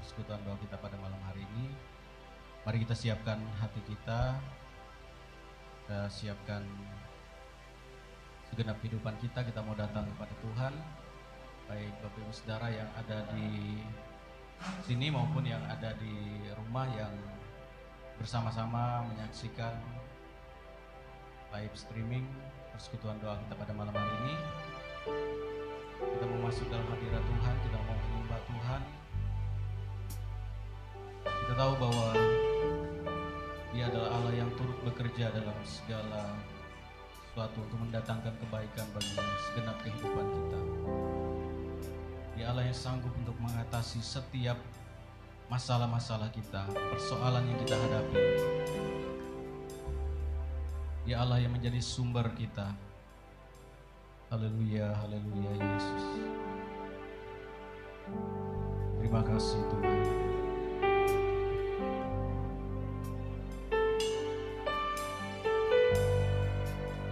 persekutuan doa kita pada malam hari ini. Mari kita siapkan hati kita, kita siapkan segenap kehidupan kita. Kita mau datang kepada Tuhan, baik Bapak Ibu Saudara yang ada di sini maupun yang ada di rumah yang bersama-sama menyaksikan live streaming persekutuan doa kita pada malam hari ini. Kita mau masuk dalam hadirat Tuhan, kita mau menyembah Tuhan. Kita tahu bahwa Dia adalah Allah yang turut bekerja dalam segala sesuatu untuk mendatangkan kebaikan bagi segenap kehidupan kita. Dia Allah yang sanggup untuk mengatasi setiap masalah-masalah kita, persoalan yang kita hadapi. Dia Allah yang menjadi sumber kita. Haleluya, haleluya Yesus. Terima kasih Tuhan.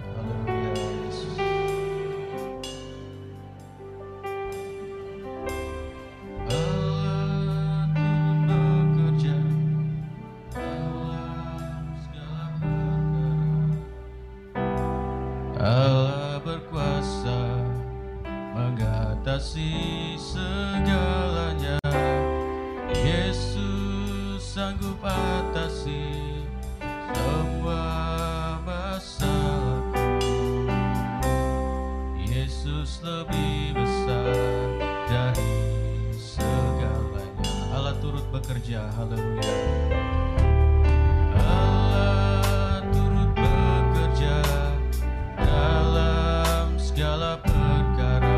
Haleluya Yesus. Allah Tuhan bekerja dalam segala perkara. Allah berkuasa mengatasi segalanya. Yesus sanggup atasi semua masalahku. Yesus lebih besar dari segalanya. Allah turut bekerja, haleluya. Allah turut bekerja dalam segala perkara.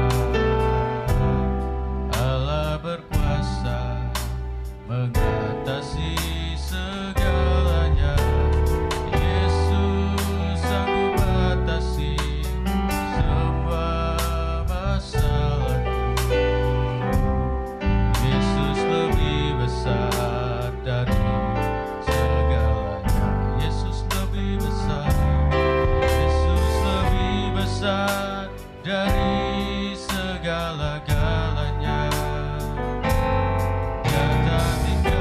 Allah berkuasa mengatasi segalanya. Yesus sanggup atasi semua masalahku. Yesus lebih besar dari segalanya. Yesus lebih besar. Yesus lebih besar dari segala-galanya. Kata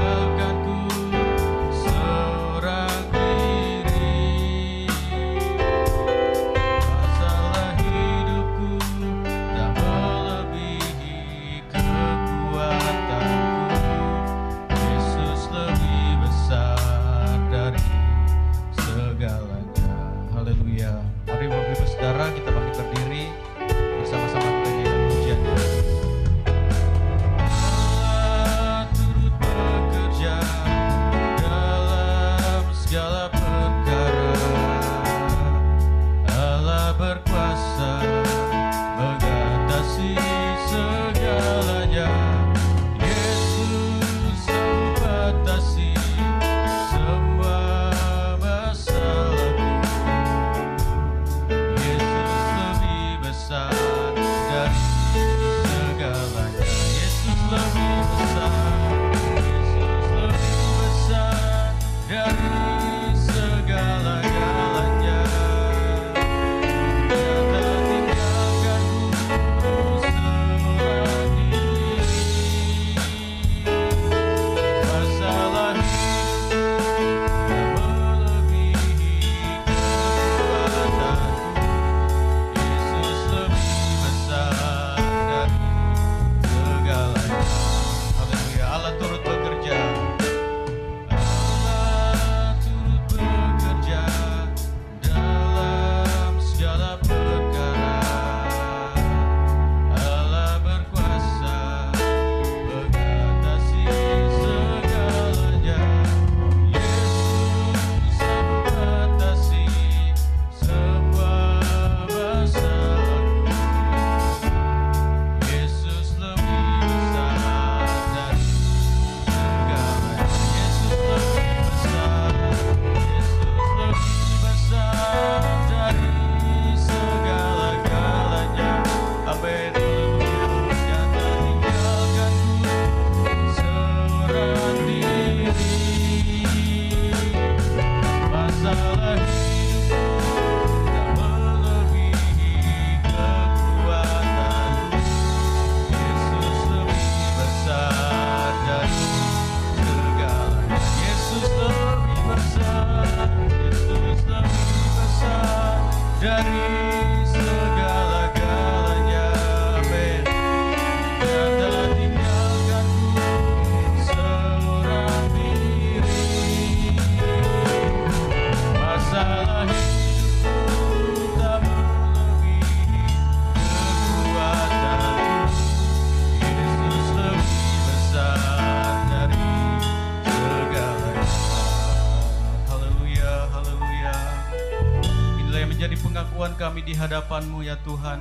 di hadapan-Mu ya Tuhan,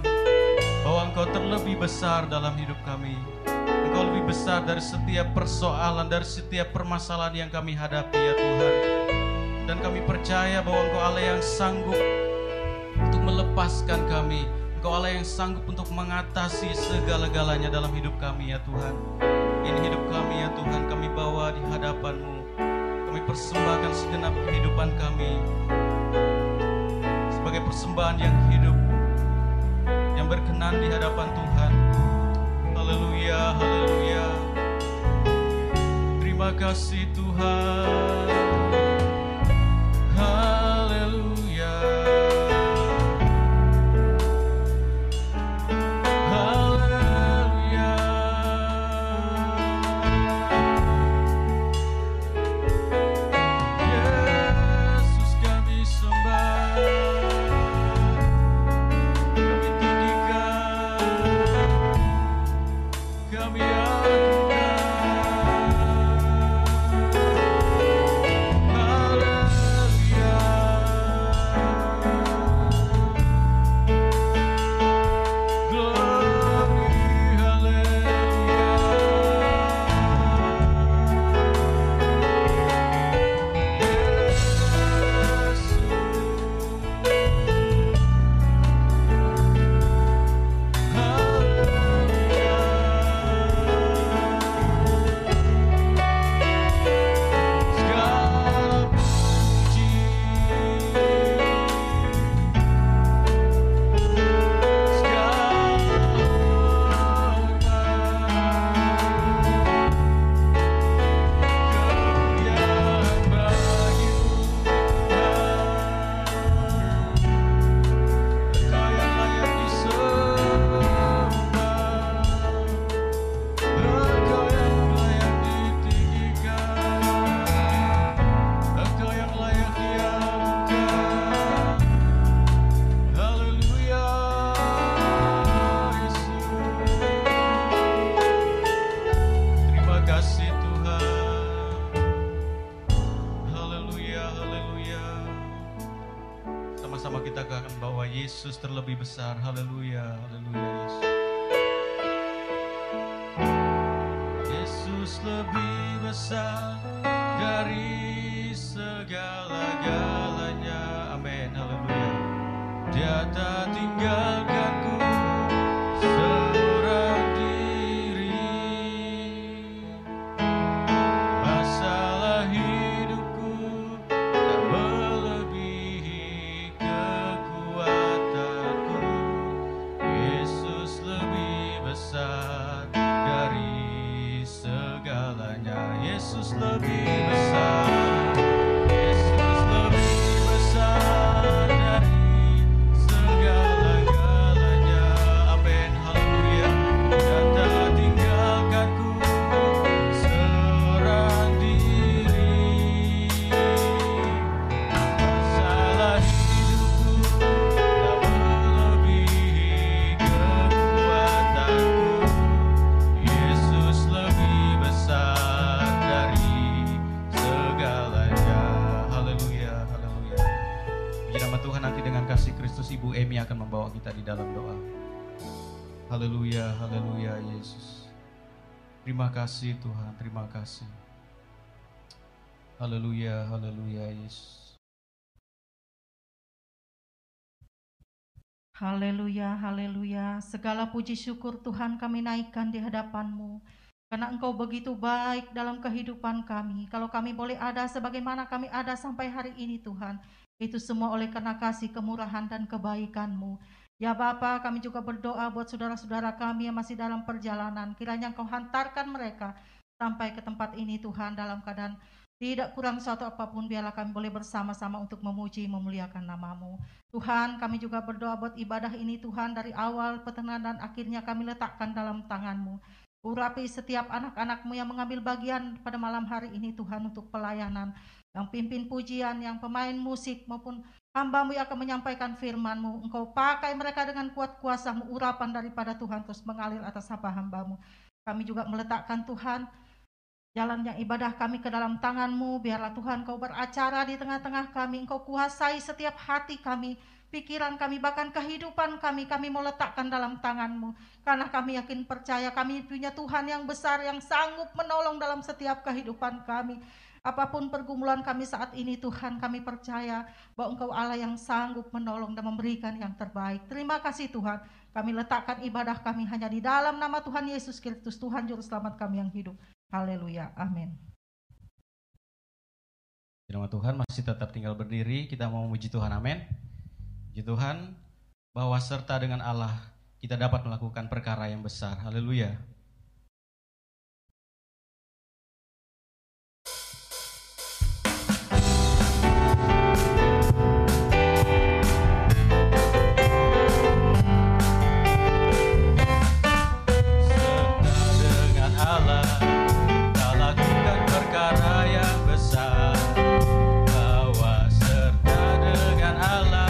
bahwa Engkau terlebih besar dalam hidup kami. Engkau lebih besar dari setiap persoalan, dari setiap permasalahan yang kami hadapi ya Tuhan. Dan kami percaya bahwa Engkau Allah yang sanggup untuk melepaskan kami. Engkau Allah yang sanggup untuk mengatasi segala-galanya dalam hidup kami ya Tuhan. Ini hidup kami ya Tuhan, kami bawa di hadapan-Mu. Kami persembahkan segenap kehidupan kami sebagai persembahan yang hidup, yang berkenan di hadapan Tuhan. Haleluya, haleluya. Terima kasih Tuhan. Haleluya, haleluya. Yesus kami sembah. Yesus terlebih besar. Haleluya, haleluya. Yesus lebih besar dari segala-galanya. Amin, haleluya. Dia tak tinggalkanku seorang diri. Masalah hidupku tak melebihi besar dari segalanya. Yesus lebih besar. Yesus lebih besar dari segala-galanya. Amin, haleluya. Dan tak tinggalkanku seorang diri. Masalah hidupku tak melebihi kekuatan. Nanti dengan kasih Kristus, Ibu Emi akan membawa kita di dalam doa. Haleluya, haleluya Yesus. Terima kasih Tuhan, terima kasih. Haleluya, haleluya Yesus. Haleluya, haleluya. Segala puji syukur Tuhan kami naikkan di hadapan-Mu, karena Engkau begitu baik dalam kehidupan kami. Kalau kami boleh ada sebagaimana kami ada sampai hari ini Tuhan, itu semua oleh karena kasih, kemurahan, dan kebaikan-Mu. Ya Bapa, kami juga berdoa buat saudara-saudara kami yang masih dalam perjalanan. Kiranya Engkau hantarkan mereka sampai ke tempat ini Tuhan dalam keadaan tidak kurang suatu apapun. Biarlah kami boleh bersama-sama untuk memuji, memuliakan nama-Mu. Tuhan, kami juga berdoa buat ibadah ini Tuhan, dari awal, pertengahan, dan akhirnya kami letakkan dalam tangan-Mu. Urapi setiap anak-anak-Mu yang mengambil bagian pada malam hari ini Tuhan untuk pelayanan, yang pimpin pujian, yang pemain musik, maupun hamba-Mu yang akan menyampaikan firman-Mu. Engkau pakai mereka dengan kuat kuasa-Mu. Urapan daripada Tuhan terus mengalir atas hamba-hamba-Mu. Kami juga meletakkan Tuhan jalannya ibadah kami ke dalam tangan-Mu. Biarlah Tuhan Kau beracara di tengah-tengah kami. Engkau kuasai setiap hati kami. pikiran kami, bahkan kehidupan kami, kami mau letakkan dalam tangan-Mu. Karena kami yakin percaya kami punya Tuhan yang besar, yang sanggup menolong dalam setiap kehidupan kami. Apapun pergumulan kami saat ini, Tuhan, kami percaya bahwa Engkau Allah yang sanggup menolong dan memberikan yang terbaik. Terima kasih Tuhan, kami letakkan ibadah kami hanya di dalam nama Tuhan Yesus Kristus, Tuhan Juru Selamat kami yang hidup. Haleluya, amin. Nama Tuhan, masih tetap tinggal berdiri, kita mau memuji Tuhan, amin. Puji Tuhan, bahwa serta dengan Allah kita dapat melakukan perkara yang besar. Haleluya. Serta dengan Allah kita lakukan perkara yang besar. Bahwa serta dengan Allah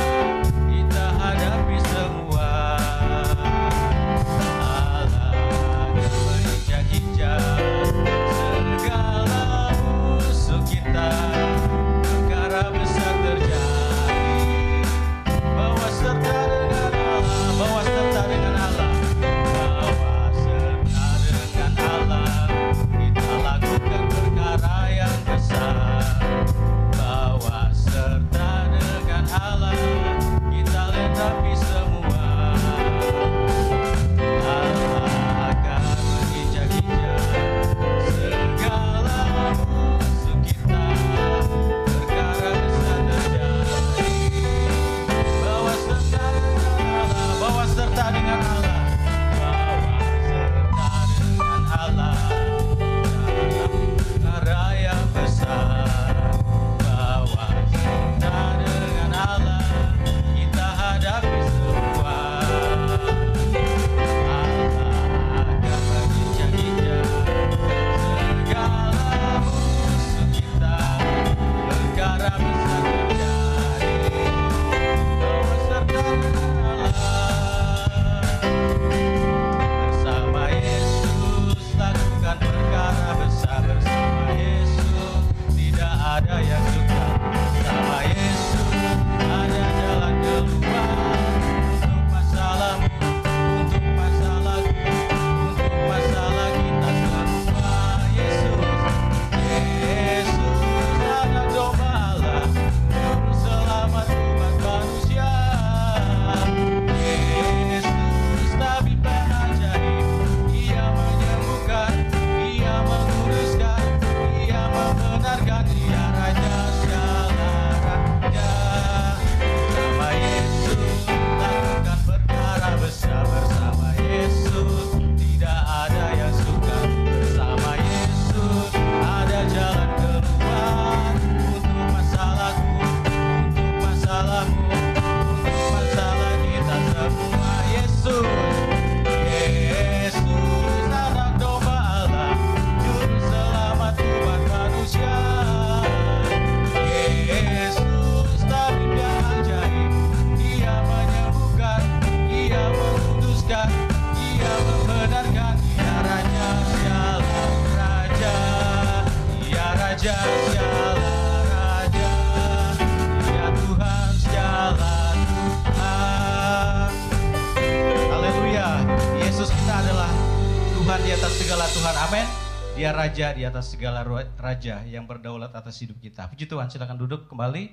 Raja di atas segala raja yang berdaulat atas hidup kita. Puji Tuhan, silakan duduk kembali.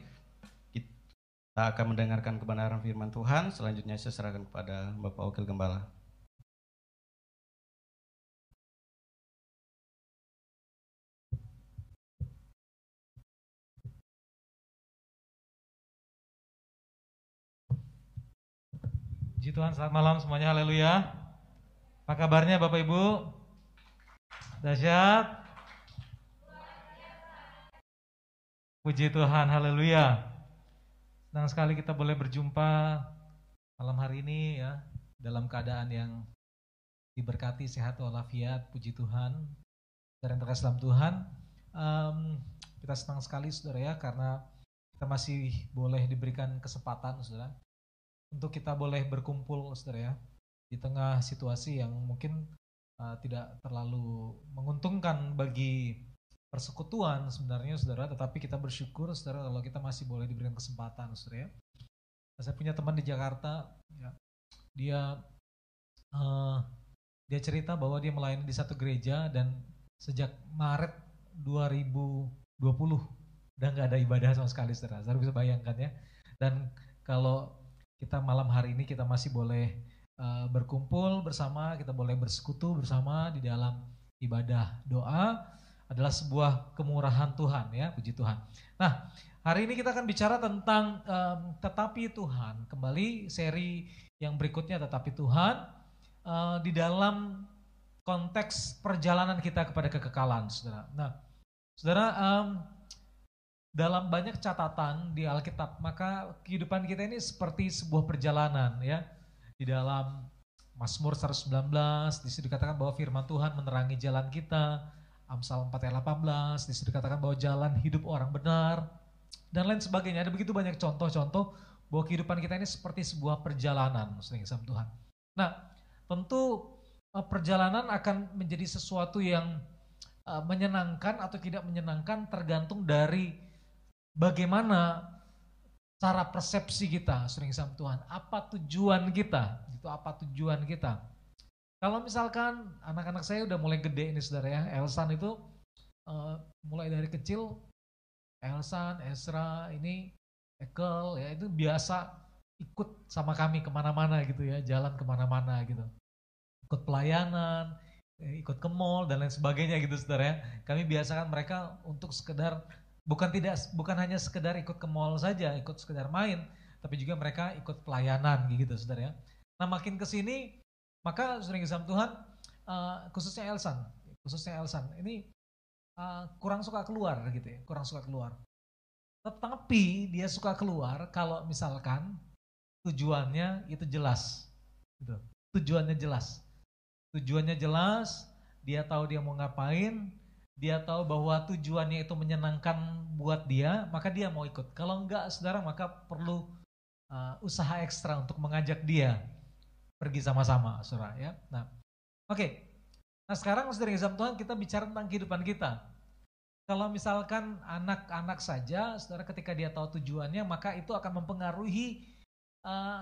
Kita akan mendengarkan kebenaran firman Tuhan. Selanjutnya saya serahkan kepada Bapak Wakil Gembala. Puji Tuhan, selamat malam semuanya. Haleluya. Apa kabarnya Bapak Ibu? Dahsyat. Puji Tuhan, haleluya. Senang sekali kita boleh berjumpa malam hari ini ya, dalam keadaan yang diberkati sehat walafiat, puji Tuhan. Saudara yang terkasih dalam Tuhan, kita senang sekali saudara ya, karena kita masih boleh diberikan kesempatan saudara untuk kita boleh berkumpul saudara ya, di tengah situasi yang mungkin tidak terlalu menguntungkan bagi persekutuan sebenarnya saudara, tetapi kita bersyukur saudara kalau kita masih boleh diberikan kesempatan saudara ya. Saya punya teman di Jakarta, ya. Dia cerita bahwa dia melayani di satu gereja dan sejak Maret 2020 udah nggak ada ibadah sama sekali, saudara. Saudara bisa bayangkan ya. Dan kalau kita malam hari ini kita masih boleh berkumpul bersama, kita boleh bersekutu bersama di dalam ibadah doa adalah sebuah kemurahan Tuhan, ya, puji Tuhan. Nah, hari ini kita akan bicara tentang Tetapi Tuhan. Kembali seri yang berikutnya Tetapi Tuhan. Di dalam konteks perjalanan kita kepada kekekalan, saudara. Nah, saudara, dalam banyak catatan di Alkitab, maka kehidupan kita ini seperti sebuah perjalanan, ya. Di dalam Mazmur 119, di situ dikatakan bahwa firman Tuhan menerangi jalan kita. Amsal 4 ayat 18, di situ dikatakan bahwa jalan hidup orang benar. Dan lain sebagainya, ada begitu banyak contoh-contoh bahwa kehidupan kita ini seperti sebuah perjalanan, sering sama Tuhan. Nah, tentu perjalanan akan menjadi sesuatu yang menyenangkan atau tidak menyenangkan tergantung dari bagaimana cara persepsi kita, sering sama Tuhan. Apa tujuan kita? Itu apa tujuan kita? Kalau misalkan anak-anak saya udah mulai gede ini, saudara, ya, Elsan itu mulai dari kecil. Elsan, Esra, ini Ekel, ya, itu biasa ikut sama kami kemana-mana gitu ya, jalan kemana-mana gitu. Ikut pelayanan, ikut ke mall dan lain sebagainya gitu, saudara ya. Kami biasakan mereka untuk sekedar, bukan hanya sekedar ikut ke mall saja, ikut sekedar main, tapi juga mereka ikut pelayanan gitu, saudara ya. Nah, makin kesini, maka sering kesam Tuhan, khususnya Elsan, ini kurang suka keluar gitu ya, kurang suka keluar. Tetapi dia suka keluar kalau misalkan tujuannya itu jelas. Gitu. Tujuannya jelas, dia tahu dia mau ngapain, dia tahu bahwa tujuannya itu menyenangkan buat dia, maka dia mau ikut. Kalau enggak, saudara, maka perlu usaha ekstra untuk mengajak dia pergi sama-sama, saudara ya. Nah, oke. Nah, sekarang saudara yang Tuhan, kita bicara tentang kehidupan kita. Kalau misalkan anak-anak saja, saudara, ketika dia tahu tujuannya, maka itu akan mempengaruhi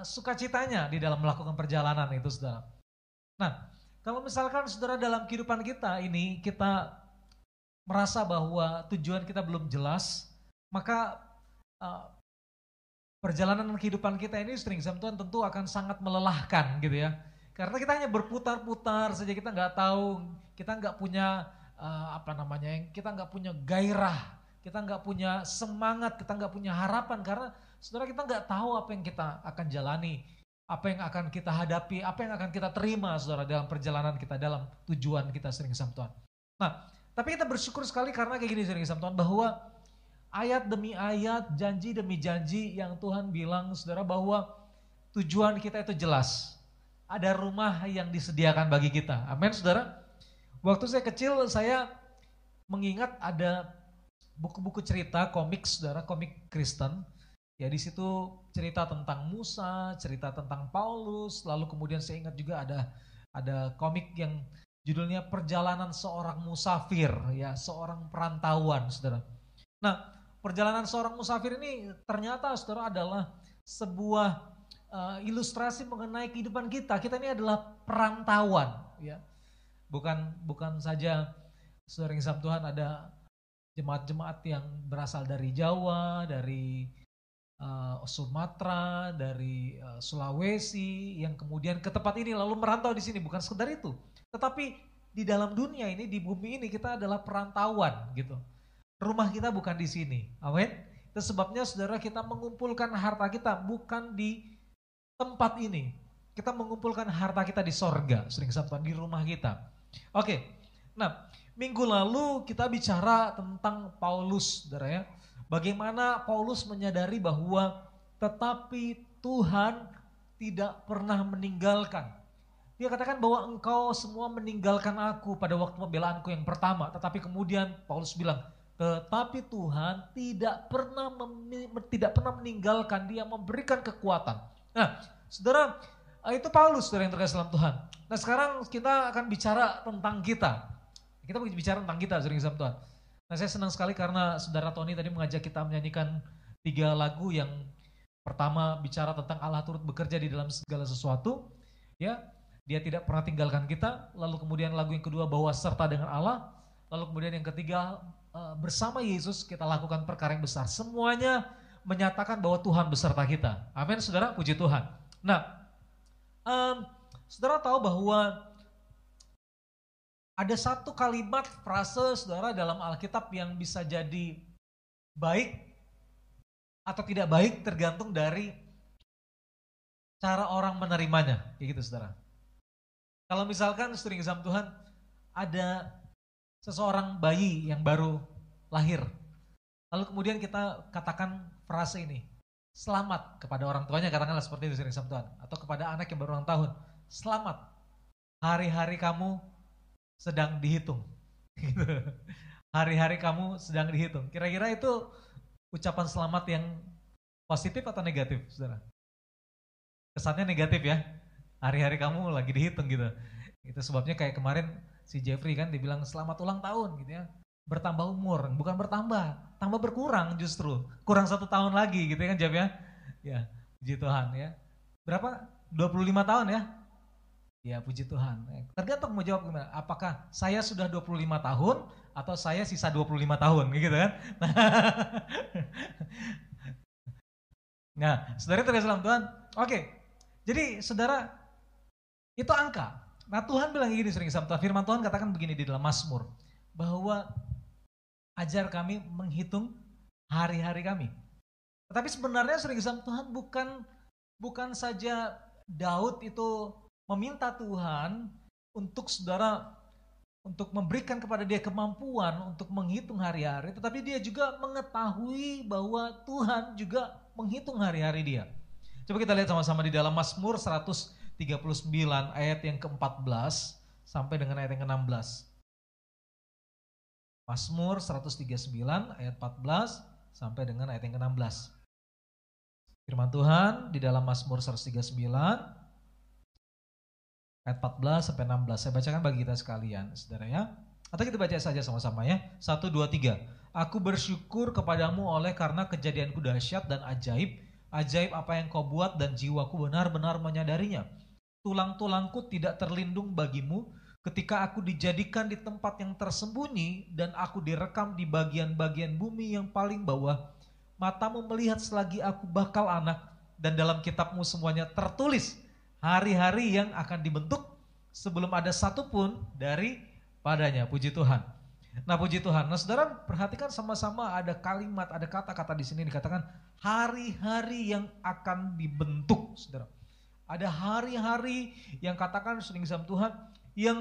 sukacitanya di dalam melakukan perjalanan itu, saudara. Nah, kalau misalkan saudara dalam kehidupan kita ini, kita merasa bahwa tujuan kita belum jelas, maka perjalanan kehidupan kita ini, saudara yang Tuhan, tentu akan sangat melelahkan gitu ya. Karena kita hanya berputar-putar saja, kita nggak tahu, kita nggak punya kita nggak punya gairah, kita nggak punya semangat, kita nggak punya harapan, karena saudara kita nggak tahu apa yang kita akan jalani, apa yang akan kita hadapi, apa yang akan kita terima, saudara, dalam perjalanan kita, dalam tujuan kita, sering sama Tuhan. Nah, tapi kita bersyukur sekali karena kayak gini, sering sama Tuhan, bahwa ayat demi ayat, janji demi janji yang Tuhan bilang, saudara, bahwa tujuan kita itu jelas. Ada rumah yang disediakan bagi kita. Amin, saudara. Waktu saya kecil, saya mengingat ada buku-buku cerita, komik, saudara, komik Kristen. Ya, di situ cerita tentang Musa, cerita tentang Paulus. Lalu kemudian saya ingat juga ada komik yang judulnya Perjalanan Seorang Musafir, ya, seorang perantauan, saudara. Nah, perjalanan seorang musafir ini ternyata, saudara, adalah sebuah ilustrasi mengenai kehidupan kita. Kita ini adalah perantauan, ya. Bukan saja sering sama Tuhan ada jemaat-jemaat yang berasal dari Jawa, dari Sumatera, dari Sulawesi, yang kemudian ke tempat ini lalu merantau di sini. Bukan sekedar itu, tetapi di dalam dunia ini, di bumi ini, kita adalah perantauan gitu. Rumah kita bukan di sini. Amin. Itu sebabnya, saudara, kita mengumpulkan harta kita bukan di tempat ini, kita mengumpulkan harta kita di sorga, sering sabtuan, di rumah kita. Oke, nah, minggu lalu kita bicara tentang Paulus, saudara ya. Bagaimana Paulus menyadari bahwa tetapi Tuhan tidak pernah meninggalkan. Dia katakan bahwa engkau semua meninggalkan aku pada waktu pembelaanku yang pertama. Tetapi kemudian Paulus bilang, tetapi Tuhan tidak pernah meninggalkan, dia memberikan kekuatan. Nah, saudara, itu Paulus, saudara, yang terkasih dalam Tuhan. Nah, sekarang kita akan bicara tentang kita. Kita bicara tentang kita, saudara, yang Tuhan. Nah, saya senang sekali karena saudara Tony tadi mengajak kita menyanyikan 3 lagu yang Pertama bicara tentang Allah turut bekerja di dalam segala sesuatu, ya, dia tidak pernah tinggalkan kita. Lalu kemudian lagu yang kedua bahwa serta dengan Allah. Lalu kemudian yang ketiga bersama Yesus kita lakukan perkara yang besar. Semuanya menyatakan bahwa Tuhan beserta kita. Amin saudara, puji Tuhan. Nah, saudara tahu bahwa ada satu kalimat frase saudara dalam Alkitab yang bisa jadi baik atau tidak baik tergantung dari cara orang menerimanya, kayak gitu saudara. Kalau misalkan sering Zam Tuhan ada seseorang bayi yang baru lahir, lalu kemudian kita katakan frase ini, selamat kepada orang tuanya, katakanlah seperti itu sering Zam Tuhan, atau kepada anak yang baru ulang tahun, selamat hari-hari kamu sedang dihitung, gitu. Hari-hari kamu sedang dihitung. Kira-kira itu ucapan selamat yang positif atau negatif, saudara? Kesannya negatif ya, hari-hari kamu lagi dihitung gitu. Itu sebabnya kayak kemarin si Jeffrey kan dibilang selamat ulang tahun gitu ya, bertambah umur, bukan bertambah, tambah berkurang justru, kurang 1 tahun lagi gitu ya kan Jeff ya. Ya, puji Tuhan ya. Berapa? 25 tahun ya? Ya puji Tuhan. Tergantung mau jawab gimana, apakah saya sudah 25 tahun atau saya sisa 25 tahun gitu kan. Nah, saudara terkasih dalam Tuhan. Oke. Jadi saudara itu angka. Nah, Tuhan bilang gini sering sama Tuhan. Firman Tuhan katakan begini di dalam Mazmur bahwa ajar kami menghitung hari-hari kami. Tetapi sebenarnya sering sama Tuhan bukan saja Daud itu meminta Tuhan untuk saudara untuk memberikan kepada dia kemampuan untuk menghitung hari-hari, tetapi dia juga mengetahui bahwa Tuhan juga menghitung hari-hari dia. Coba kita lihat sama-sama di dalam Mazmur 139 ayat yang ke-14 sampai dengan ayat yang ke-16. Mazmur 139 ayat 14 sampai dengan ayat yang ke-16. Firman Tuhan di dalam Mazmur 139 ayat 14 sampai 16, saya bacakan bagi kita sekalian, saudara ya. Atau kita baca saja sama-sama ya. 1, 2, 3. Aku bersyukur kepadamu oleh karena kejadianku dahsyat dan ajaib. Ajaib apa yang kau buat dan jiwaku benar-benar menyadarinya. Tulang-tulangku tidak terlindung bagimu ketika aku dijadikan di tempat yang tersembunyi dan aku direkam di bagian-bagian bumi yang paling bawah. Matamu melihat selagi aku bakal anak dan dalam kitabmu semuanya tertulis. Hari-hari yang akan dibentuk sebelum ada satupun dari padanya. Puji Tuhan. Nah puji Tuhan. Nah saudara perhatikan sama-sama ada kalimat, ada kata-kata di sini dikatakan hari-hari yang akan dibentuk. Saudara. Ada hari-hari yang katakan sering sama Tuhan yang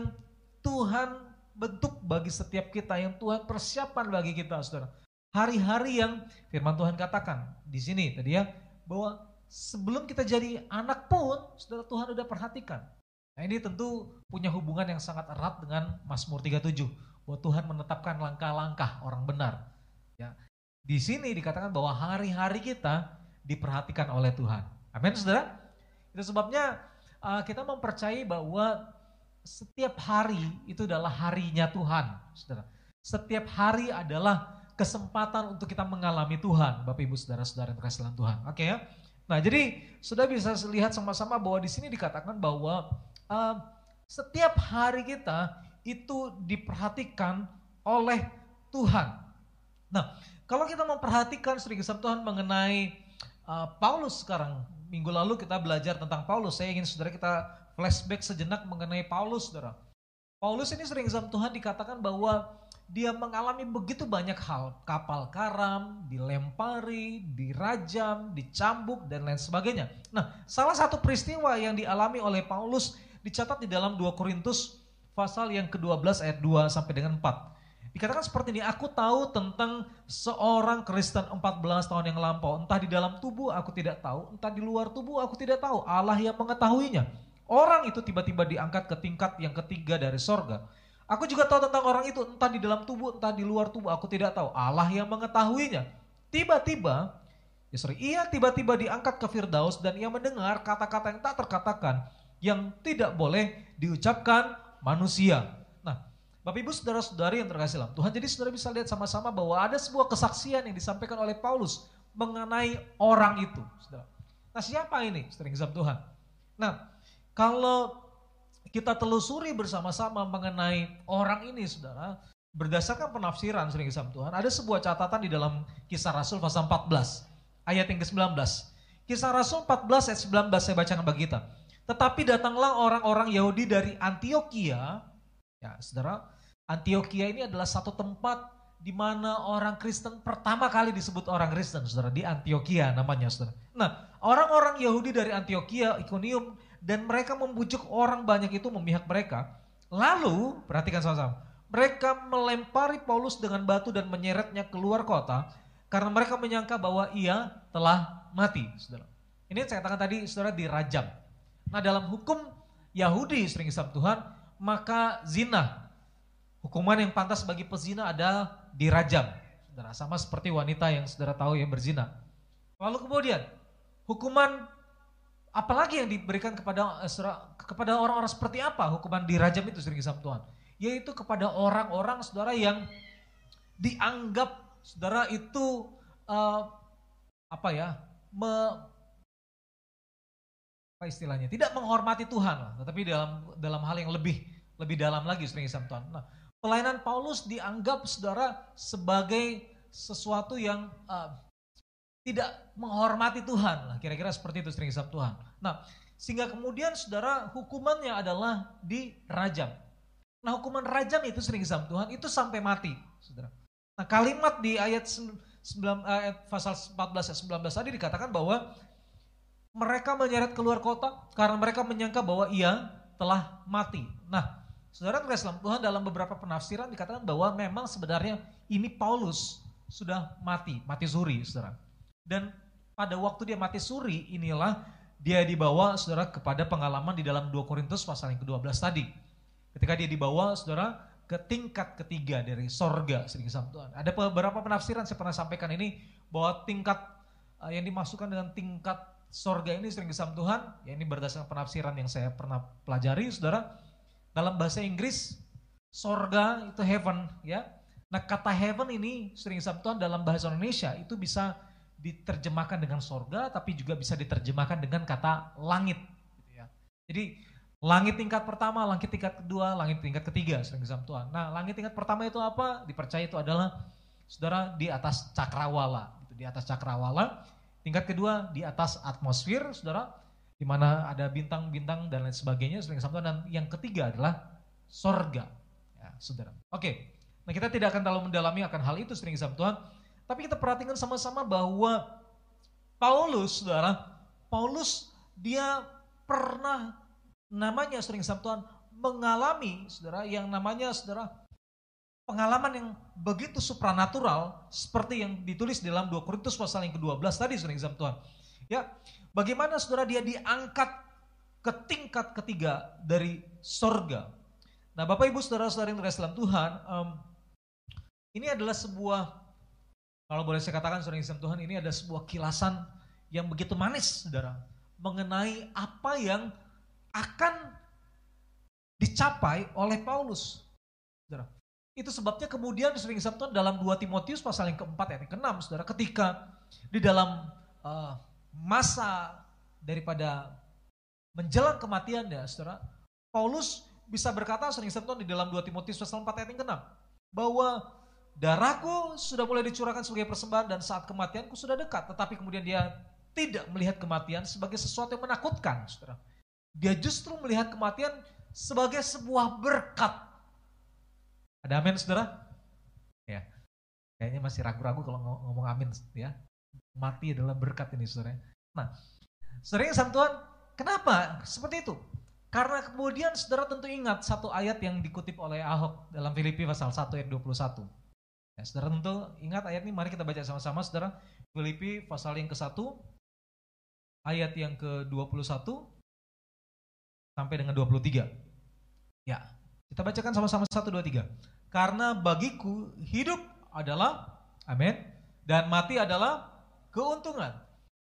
Tuhan bentuk bagi setiap kita, yang Tuhan persiapkan bagi kita, saudara. Hari-hari yang firman Tuhan katakan di sini tadi ya bahwa sebelum kita jadi anak pun, saudara Tuhan udah perhatikan. Nah ini tentu punya hubungan yang sangat erat dengan Mazmur 37. Bahwa Tuhan menetapkan langkah-langkah orang benar. Ya. Di sini dikatakan bahwa hari-hari kita diperhatikan oleh Tuhan. Amin saudara? Itu sebabnya kita mempercayai bahwa setiap hari itu adalah harinya Tuhan. Saudara. Setiap hari adalah kesempatan untuk kita mengalami Tuhan. Bapak ibu saudara-saudara yang terkasih dalam Tuhan. Oke ya? Nah jadi sudah bisa lihat sama-sama bahwa di sini dikatakan bahwa setiap hari kita itu diperhatikan oleh Tuhan. Nah kalau kita memperhatikan sering-sering Tuhan mengenai Paulus sekarang. Minggu lalu kita belajar tentang Paulus. Saya ingin saudara kita flashback sejenak mengenai Paulus saudara. Paulus ini sering-sering Tuhan dikatakan bahwa dia mengalami begitu banyak hal, kapal karam, dilempari, dirajam, dicambuk, dan lain sebagainya. Nah, salah satu peristiwa yang dialami oleh Paulus dicatat di dalam 2 Korintus pasal yang ke-12 ayat 2 sampai dengan 4. Dikatakan seperti ini, aku tahu tentang seorang Kristen 14 tahun yang lampau, entah di dalam tubuh aku tidak tahu, entah di luar tubuh aku tidak tahu, Allah yang mengetahuinya. Orang itu tiba-tiba diangkat ke tingkat yang ketiga dari sorga. Aku juga tahu tentang orang itu, entah di dalam tubuh, entah di luar tubuh, aku tidak tahu. Allah yang mengetahuinya. Ia tiba-tiba diangkat ke Firdaus dan ia mendengar kata-kata yang tak terkatakan, yang tidak boleh diucapkan manusia. Nah, Bapak Ibu saudara-saudari yang terkasih dalam Tuhan, jadi saudara bisa lihat sama-sama bahwa ada sebuah kesaksian yang disampaikan oleh Paulus mengenai orang itu. Saudara. Nah siapa ini? Istri Inggrisam Tuhan. Nah kalau kita telusuri bersama-sama mengenai orang ini saudara, berdasarkan penafsiran Istri Inggrisam Tuhan, ada sebuah catatan di dalam Kisah Rasul pasal 14 ayat yang ke-19. Kisah Rasul 14 ayat 19 saya bacakan bagi kita. Tetapi datanglah orang-orang Yahudi dari Antioquia. Ya, saudara, Antioquia ini adalah satu tempat di mana orang Kristen pertama kali disebut orang Kristen, saudara, di Antioquia namanya, saudara. Nah, orang-orang Yahudi dari Antioquia, Ikonium, dan mereka membujuk orang banyak itu memihak mereka. Lalu, perhatikan sama-sama, mereka melempari Paulus dengan batu dan menyeretnya keluar kota karena mereka menyangka bahwa ia telah mati, saudara. Ini saya katakan tadi, saudara, dirajam. Nah, dalam hukum Yahudi, sering Islam Tuhan, maka zina, hukuman yang pantas bagi pezina ada dirajam, saudara, sama seperti wanita yang saudara tahu yang berzina. Lalu kemudian hukuman apalagi yang diberikan kepada orang-orang seperti apa hukuman dirajam itu sering sama Tuhan, yaitu kepada orang-orang saudara yang dianggap saudara itu apa istilahnya, tidak menghormati Tuhan, tetapi dalam hal yang lebih dalam lagi sering sama Tuhan. Nah, pelayanan Paulus dianggap saudara sebagai sesuatu yang tidak menghormati Tuhan. Nah, kira-kira seperti itu sering hisap Tuhan. Nah, sehingga kemudian saudara hukumannya adalah dirajam. Nah, hukuman rajam itu sering hisap Tuhan itu sampai mati, saudara. Nah, kalimat di ayat pasal 14 ayat 19 tadi dikatakan bahwa mereka menyeret keluar kota karena mereka menyangka bahwa ia telah mati. Nah, saudara Islam Tuhan, dalam beberapa penafsiran dikatakan bahwa memang sebenarnya ini Paulus sudah mati suri, saudara. Dan pada waktu dia mati suri inilah dia dibawa, saudara, kepada pengalaman di dalam 2 Korintus pasal yang ke-12 tadi. Ketika dia dibawa, saudara, ke tingkat ketiga dari sorga, sering Islam Tuhan. Ada beberapa penafsiran saya pernah sampaikan ini bahwa tingkat yang dimasukkan dengan tingkat sorga ini sering Islam Tuhan. Ya, ini berdasarkan penafsiran yang saya pernah pelajari, saudara. Dalam bahasa Inggris, sorga itu heaven, ya. Nah, kata heaven ini sering disebutkan dalam bahasa Indonesia itu bisa diterjemahkan dengan sorga, tapi juga bisa diterjemahkan dengan kata langit, gitu ya. Jadi langit tingkat pertama, langit tingkat kedua, langit tingkat ketiga sering disebutkan. Nah, langit tingkat pertama itu apa? Dipercaya itu adalah saudara di atas cakrawala, gitu, di atas cakrawala. Tingkat kedua di atas atmosfer, saudara, di mana ada bintang-bintang dan lain sebagainya, sering disebutkan. Dan yang ketiga adalah sorga, ya, saudara. Oke, nah kita tidak akan terlalu mendalami akan hal itu, sering disebutkan Tuhan. Tapi kita perhatikan sama-sama bahwa Paulus, saudara, Paulus dia pernah namanya sering disebutkan Tuhan mengalami, saudara, yang namanya saudara pengalaman yang begitu supranatural seperti yang ditulis dalam 2 Korintus pasal yang ke-12 tadi, sering disebutkan Tuhan. Ya, bagaimana saudara dia diangkat ke tingkat ketiga dari sorga. Nah, Bapak Ibu saudara-saudari yang terkasih dalam Tuhan, ini adalah sebuah, kalau boleh saya katakan saudara Islam Tuhan, ini adalah sebuah kilasan yang begitu manis, saudara, mengenai apa yang akan dicapai oleh Paulus, saudara. Itu sebabnya kemudian sering Islam Tuhan dalam 2 Timotius pasal yang ke-4 ayat yang ke-6, saudara, ketika di dalam masa daripada menjelang kematiannya, saudara, Paulus bisa berkata sering Islam di dalam 2 Timotius pasal 4 ayat yang ke-6 bahwa darahku sudah mulai dicurahkan sebagai persembahan dan saat kematianku sudah dekat. Tetapi kemudian dia tidak melihat kematian sebagai sesuatu yang menakutkan, saudara. Dia justru melihat kematian sebagai sebuah berkat. Ada amin, saudara? Ya. Kayaknya masih ragu-ragu kalau ngomong amin, ya. Mati adalah berkat ini, saudara. Nah, sering Islam Tuhan, kenapa seperti itu? Karena kemudian saudara tentu ingat satu ayat yang dikutip oleh Ahok dalam Filipi pasal 1 ayat 21. Ya, saudara tentu ingat ayat ini, mari kita baca sama-sama, saudara. Filipi pasal yang ke-1, ayat yang ke-21 sampai dengan 23. Ya, kita bacakan sama-sama 1, 2, 3. Karena bagiku hidup adalah, amin, dan mati adalah keuntungan.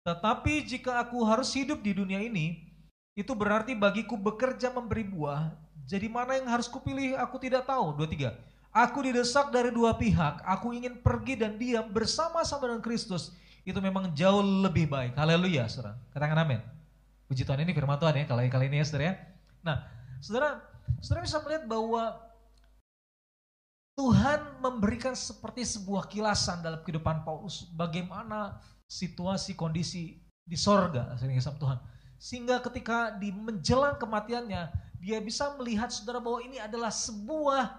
Tetapi jika aku harus hidup di dunia ini, itu berarti bagiku bekerja memberi buah. Jadi mana yang harus kupilih aku tidak tahu. 23. Aku didesak dari dua pihak. Aku ingin pergi dan diam bersama-sama dengan Kristus. itu memang jauh lebih baik. Haleluya, saudara. Katakan amin. Puji Tuhan, ini firman Tuhan ya, kali ini ya, saudara ya. Nah, saudara bisa melihat bahwa Tuhan memberikan seperti sebuah kilasan dalam kehidupan Paulus. Bagaimana situasi kondisi di sorga, Tuhan. Sehingga ketika di menjelang kematiannya, dia bisa melihat saudara bahwa ini adalah sebuah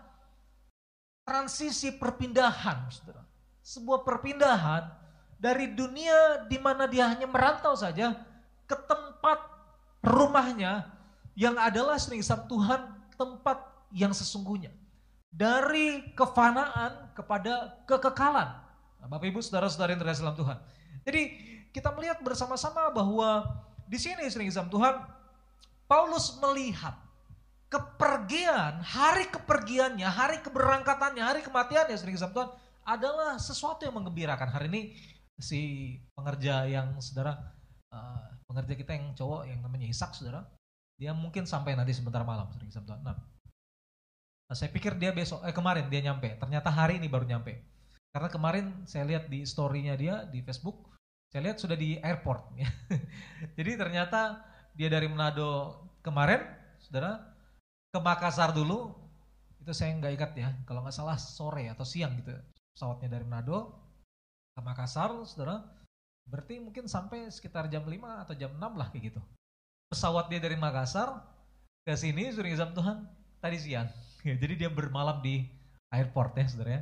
transisi perpindahan, saudara. Sebuah perpindahan dari dunia di mana dia hanya merantau saja ke tempat rumahnya yang adalah Tuhan, tempat yang sesungguhnya. Dari kefanaan kepada kekekalan. Nah, Bapak Ibu, saudara-saudari yang terkasih dalam Tuhan. Jadi kita melihat bersama-sama bahwa di sini Tuhan, Paulus melihat kepergian, hari kepergiannya, hari keberangkatannya, hari kematiannya Tuhan adalah sesuatu yang menggembirakan. Hari ini si pengerja yang pengerja kita yang cowok yang namanya Ishak, saudara, dia mungkin sampai nanti sebentar malam Tuhan. Nah, saya pikir dia kemarin dia nyampe. Ternyata hari ini baru nyampe. Karena kemarin saya lihat di story-nya dia di Facebook, saya lihat sudah di airport. Ya. Jadi ternyata dia dari Manado kemarin, saudara, ke Makassar dulu. Itu saya nggak ingat ya, kalau nggak salah sore atau siang gitu. Pesawatnya dari Manado ke Makassar, saudara. Berarti mungkin sampai sekitar jam 5 atau jam 6 lah kayak gitu. Pesawat dia dari Makassar ke sini, Tuhan, tadi siang. Ya, jadi dia bermalam di airport ya saudara ya.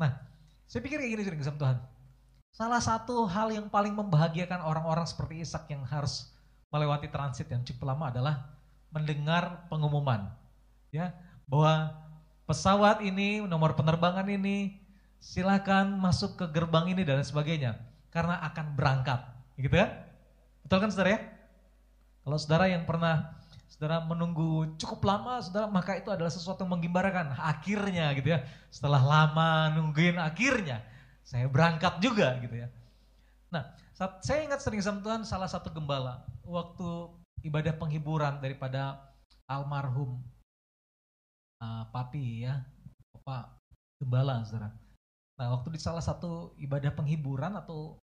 Nah, saya pikir kayak gini Tuhan. Salah satu hal yang paling membahagiakan orang-orang seperti Ishak yang harus melewati transit yang cukup lama adalah mendengar pengumuman. Ya, bahwa pesawat ini, nomor penerbangan ini, silakan masuk ke gerbang ini dan sebagainya. Karena akan berangkat. Gitu kan? Betul kan saudara ya? Kalau saudara yang pernah saudara menunggu cukup lama, saudara, maka itu adalah sesuatu yang menggembirakan. Akhirnya gitu ya, setelah lama nungguin akhirnya, saya berangkat juga gitu ya. Nah, saya ingat Tuhan, salah satu gembala, waktu ibadah penghiburan daripada almarhum papi ya, Bapak Gembala, saudara. Nah, waktu di salah satu ibadah penghiburan atau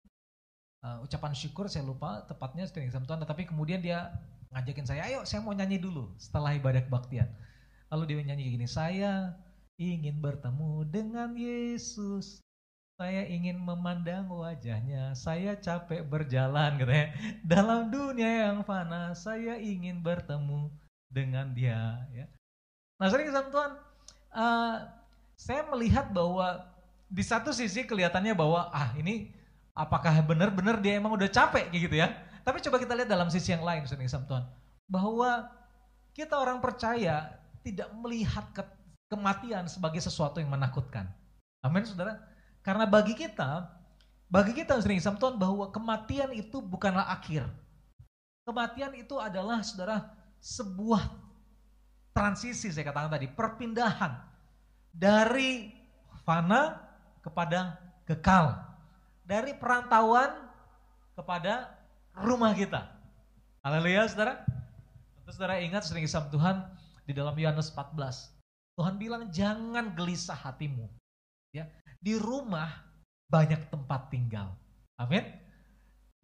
ucapan syukur, saya lupa tepatnya Tuhan, tetapi kemudian dia ngajakin saya, ayo saya mau nyanyi dulu setelah ibadah kebaktian. Lalu dia nyanyi gini, saya ingin bertemu dengan Yesus, saya ingin memandang wajahnya, saya capek berjalan katanya. Dalam dunia yang fana, saya ingin bertemu dengan dia. Ya. Nah Tuhan, saya melihat bahwa di satu sisi kelihatannya bahwa ini apakah benar-benar dia emang udah capek kayak gitu ya. Tapi coba kita lihat dalam sisi yang lain, Tuhan, bahwa kita orang percaya tidak melihat kematian sebagai sesuatu yang menakutkan. Amin, saudara. Karena bagi kita, Tuhan, bahwa kematian itu bukanlah akhir. Kematian itu adalah, saudara, sebuah transisi, saya katakan tadi, perpindahan dari fana kepada kekal, dari perantauan kepada rumah kita. Haleluya, saudara. Tentu saudara ingat Tuhan di dalam Yohanes 14. Tuhan bilang jangan gelisah hatimu. Ya, di rumah banyak tempat tinggal. Amin.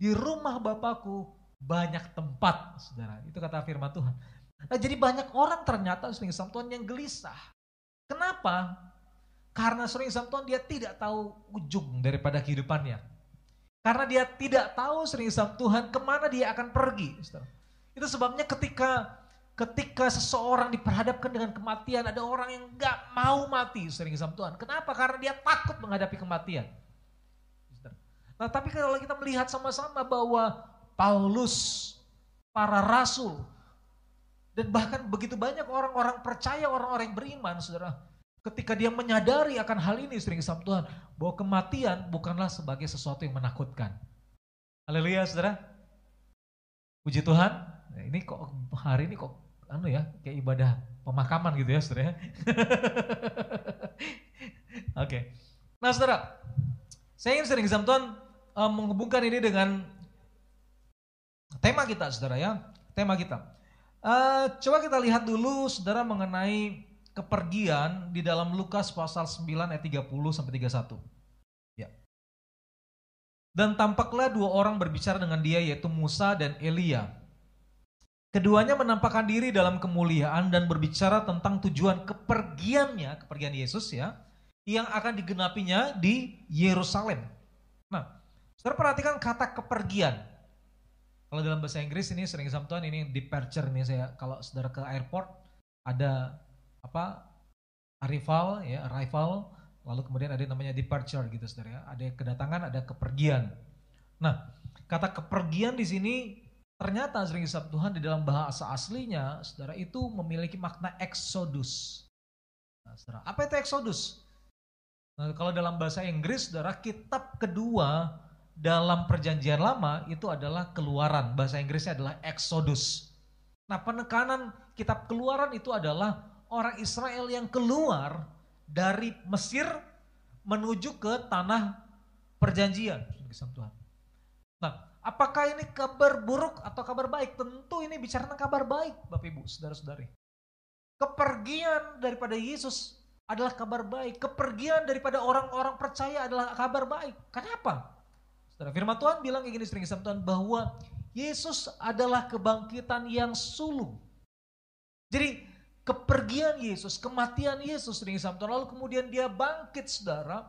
Di rumah Bapakku banyak tempat, saudara. Itu kata firman Tuhan. Nah, jadi banyak orang ternyata Tuhan yang gelisah. Kenapa? Karena Tuhan dia tidak tahu ujung daripada kehidupannya. Karena dia tidak tahu Tuhan kemana dia akan pergi. Itu sebabnya ketika seseorang diperhadapkan dengan kematian, ada orang yang gak mau mati Tuhan. Kenapa? Karena dia takut menghadapi kematian. Nah, tapi kalau kita melihat sama-sama bahwa Paulus, para rasul, dan bahkan begitu banyak orang-orang percaya, orang-orang yang beriman, saudara, ketika dia menyadari akan hal ini Tuhan, bahwa kematian bukanlah sebagai sesuatu yang menakutkan. Haleluya, saudara. Puji Tuhan. Nah, ini kok hari ini kok kayak ibadah pemakaman gitu ya, saudara. Oke. Nah, saudara, saya ingin Tuhan menghubungkan ini dengan tema kita, saudara ya. Tema kita. Coba kita lihat dulu, saudara, mengenai kepergian di dalam Lukas pasal 9 ayat 30 sampai 31. Ya. Dan tampaklah dua orang berbicara dengan dia, yaitu Musa dan Elia. Keduanya menampakkan diri dalam kemuliaan dan berbicara tentang tujuan kepergiannya, kepergian Yesus ya, yang akan digenapinya di Yerusalem. Nah, saudara perhatikan kata kepergian. Kalau dalam bahasa Inggris ini sering disamakan, ini departure nih saya. Kalau saudara ke airport ada arrival ya, arrival, lalu kemudian ada yang namanya departure gitu saudara ya. Ada kedatangan, ada kepergian. Nah, kata kepergian di sini ternyata sering disebut Tuhan di dalam bahasa aslinya saudara itu memiliki makna exodus. Nah, saudara, apa itu exodus? Nah, kalau dalam bahasa Inggris saudara, kitab kedua dalam perjanjian lama itu adalah Keluaran. Bahasa Inggrisnya adalah exodus. Nah, penekanan kitab Keluaran itu adalah orang Israel yang keluar dari Mesir menuju ke tanah perjanjian. Nah, apakah ini kabar buruk atau kabar baik? Tentu ini bicara tentang kabar baik, Bapak Ibu, saudara-saudari. Kepergian daripada Yesus adalah kabar baik. Kepergian daripada orang-orang percaya adalah kabar baik. Kenapa? Saudara, firman Tuhan bilang kayak gini, sering disebut Tuhan, bahwa Yesus adalah kebangkitan yang sulung. Jadi kepergian Yesus, kematian Yesus dengan sabtu lalu kemudian dia bangkit saudara,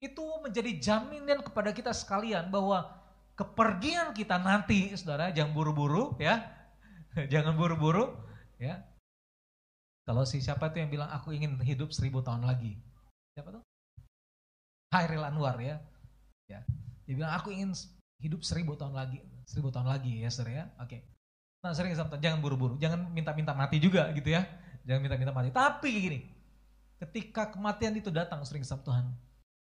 itu menjadi jaminan kepada kita sekalian bahwa kepergian kita nanti saudara jangan buru-buru ya, jangan buru-buru ya. Kalau siapa tuh yang bilang aku ingin hidup 1000 tahun lagi, siapa tuh? Hairil Anwar ya, ya. Dia bilang aku ingin hidup 1000 tahun lagi, 1000 tahun lagi ya saudara ya, oke. Nah sering sabtu, jangan buru-buru, jangan minta-minta mati juga gitu ya. Jangan minta-minta mati. Tapi gini, ketika kematian itu datang sering sabtu Tuhan,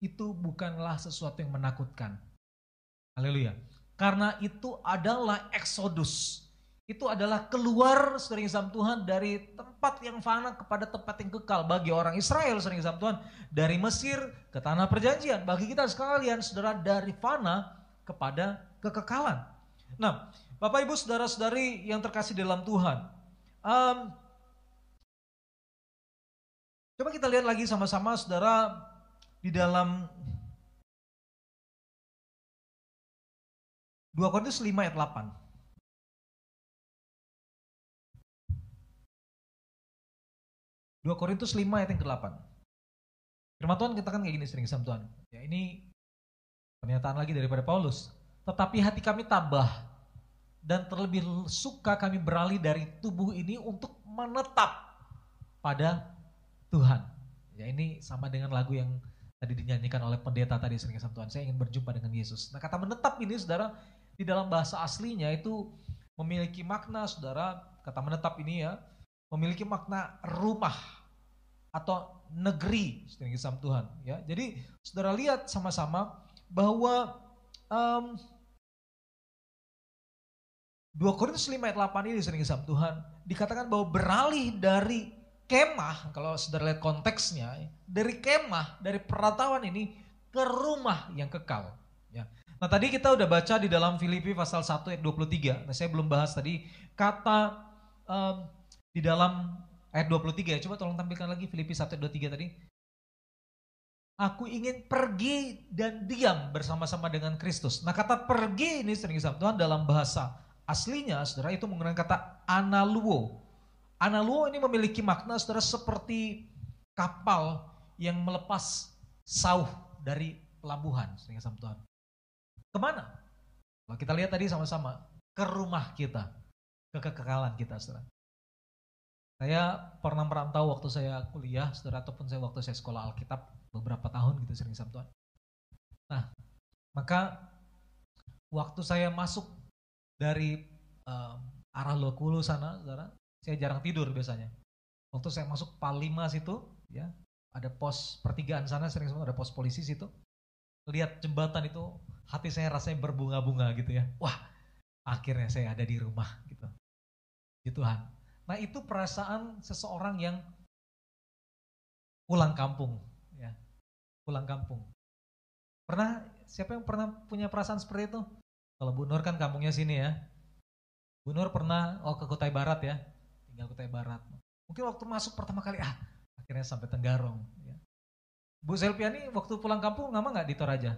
itu bukanlah sesuatu yang menakutkan. Haleluya. Karena itu adalah eksodus. Itu adalah keluar sering sabtu Tuhan dari tempat yang fana kepada tempat yang kekal. Bagi orang Israel sering sabtu Tuhan, dari Mesir ke tanah perjanjian. Bagi kita sekalian saudara, dari fana kepada kekekalan. Nah, Bapak Ibu saudara-saudari yang terkasih dalam Tuhan. Coba kita lihat lagi sama-sama saudara di dalam 2 Korintus 5 ayat 8. 2 Korintus 5 ayat yang ke-8. Firman Tuhan kita kan kayak gini sering sama Tuhan. Ya, ini pernyataan lagi daripada Paulus. Tetapi hati kami tabah dan terlebih suka kami beralih dari tubuh ini untuk menetap pada Tuhan. Ya, ini sama dengan lagu yang tadi dinyanyikan oleh pendeta tadi sering sama Tuhan. Saya ingin berjumpa dengan Yesus. Nah, kata menetap ini saudara di dalam bahasa aslinya itu memiliki makna saudara, kata menetap ini ya, memiliki makna rumah atau negeri sering sama Tuhan ya. Jadi saudara lihat sama-sama bahwa 2 Korintus 5 ayat 8 ini sering sama Tuhan dikatakan bahwa beralih dari kemah, kalau saudara lihat konteksnya, dari kemah, dari perantauan ini ke rumah yang kekal. Ya. Nah tadi kita udah baca di dalam Filipi pasal 1 ayat 23. Nah saya belum bahas tadi kata di dalam ayat 23 ya. Coba tolong tampilkan lagi Filipi 1 ayat 23 tadi. Aku ingin pergi dan diam bersama-sama dengan Kristus. Nah kata pergi ini sering disebut Tuhan dalam bahasa aslinya saudara itu menggunakan kata analuo. Analuo ini memiliki makna saudara seperti kapal yang melepas sauh dari pelabuhan. Sering sama Tuhan. Kemana? Kalau kita lihat tadi sama-sama, ke rumah kita, ke kekekalan kita saudara. Saya pernah merantau waktu saya kuliah saudara, ataupun saya waktu saya sekolah Alkitab beberapa tahun gitu sering sama Tuhan. Nah, maka waktu saya masuk dari arah Lokulu sana saudara, saya jarang tidur biasanya. Waktu saya masuk Palima situ, ya ada pos pertigaan sana, sering ada pos polisi situ. Lihat jembatan itu, hati saya rasanya berbunga-bunga gitu ya. Wah, akhirnya saya ada di rumah gitu. Ya Tuhan. Nah itu perasaan seseorang yang pulang kampung, ya pulang kampung. Pernah siapa yang pernah punya perasaan seperti itu? Kalau Bu Nur kan kampungnya sini ya. Bu Nur pernah ke Kutai Barat ya. Tinggal Kutai Barat. Mungkin waktu masuk pertama kali, akhirnya sampai Tenggarong. Ya. Bu Selviani waktu pulang kampung lama nggak di Toraja?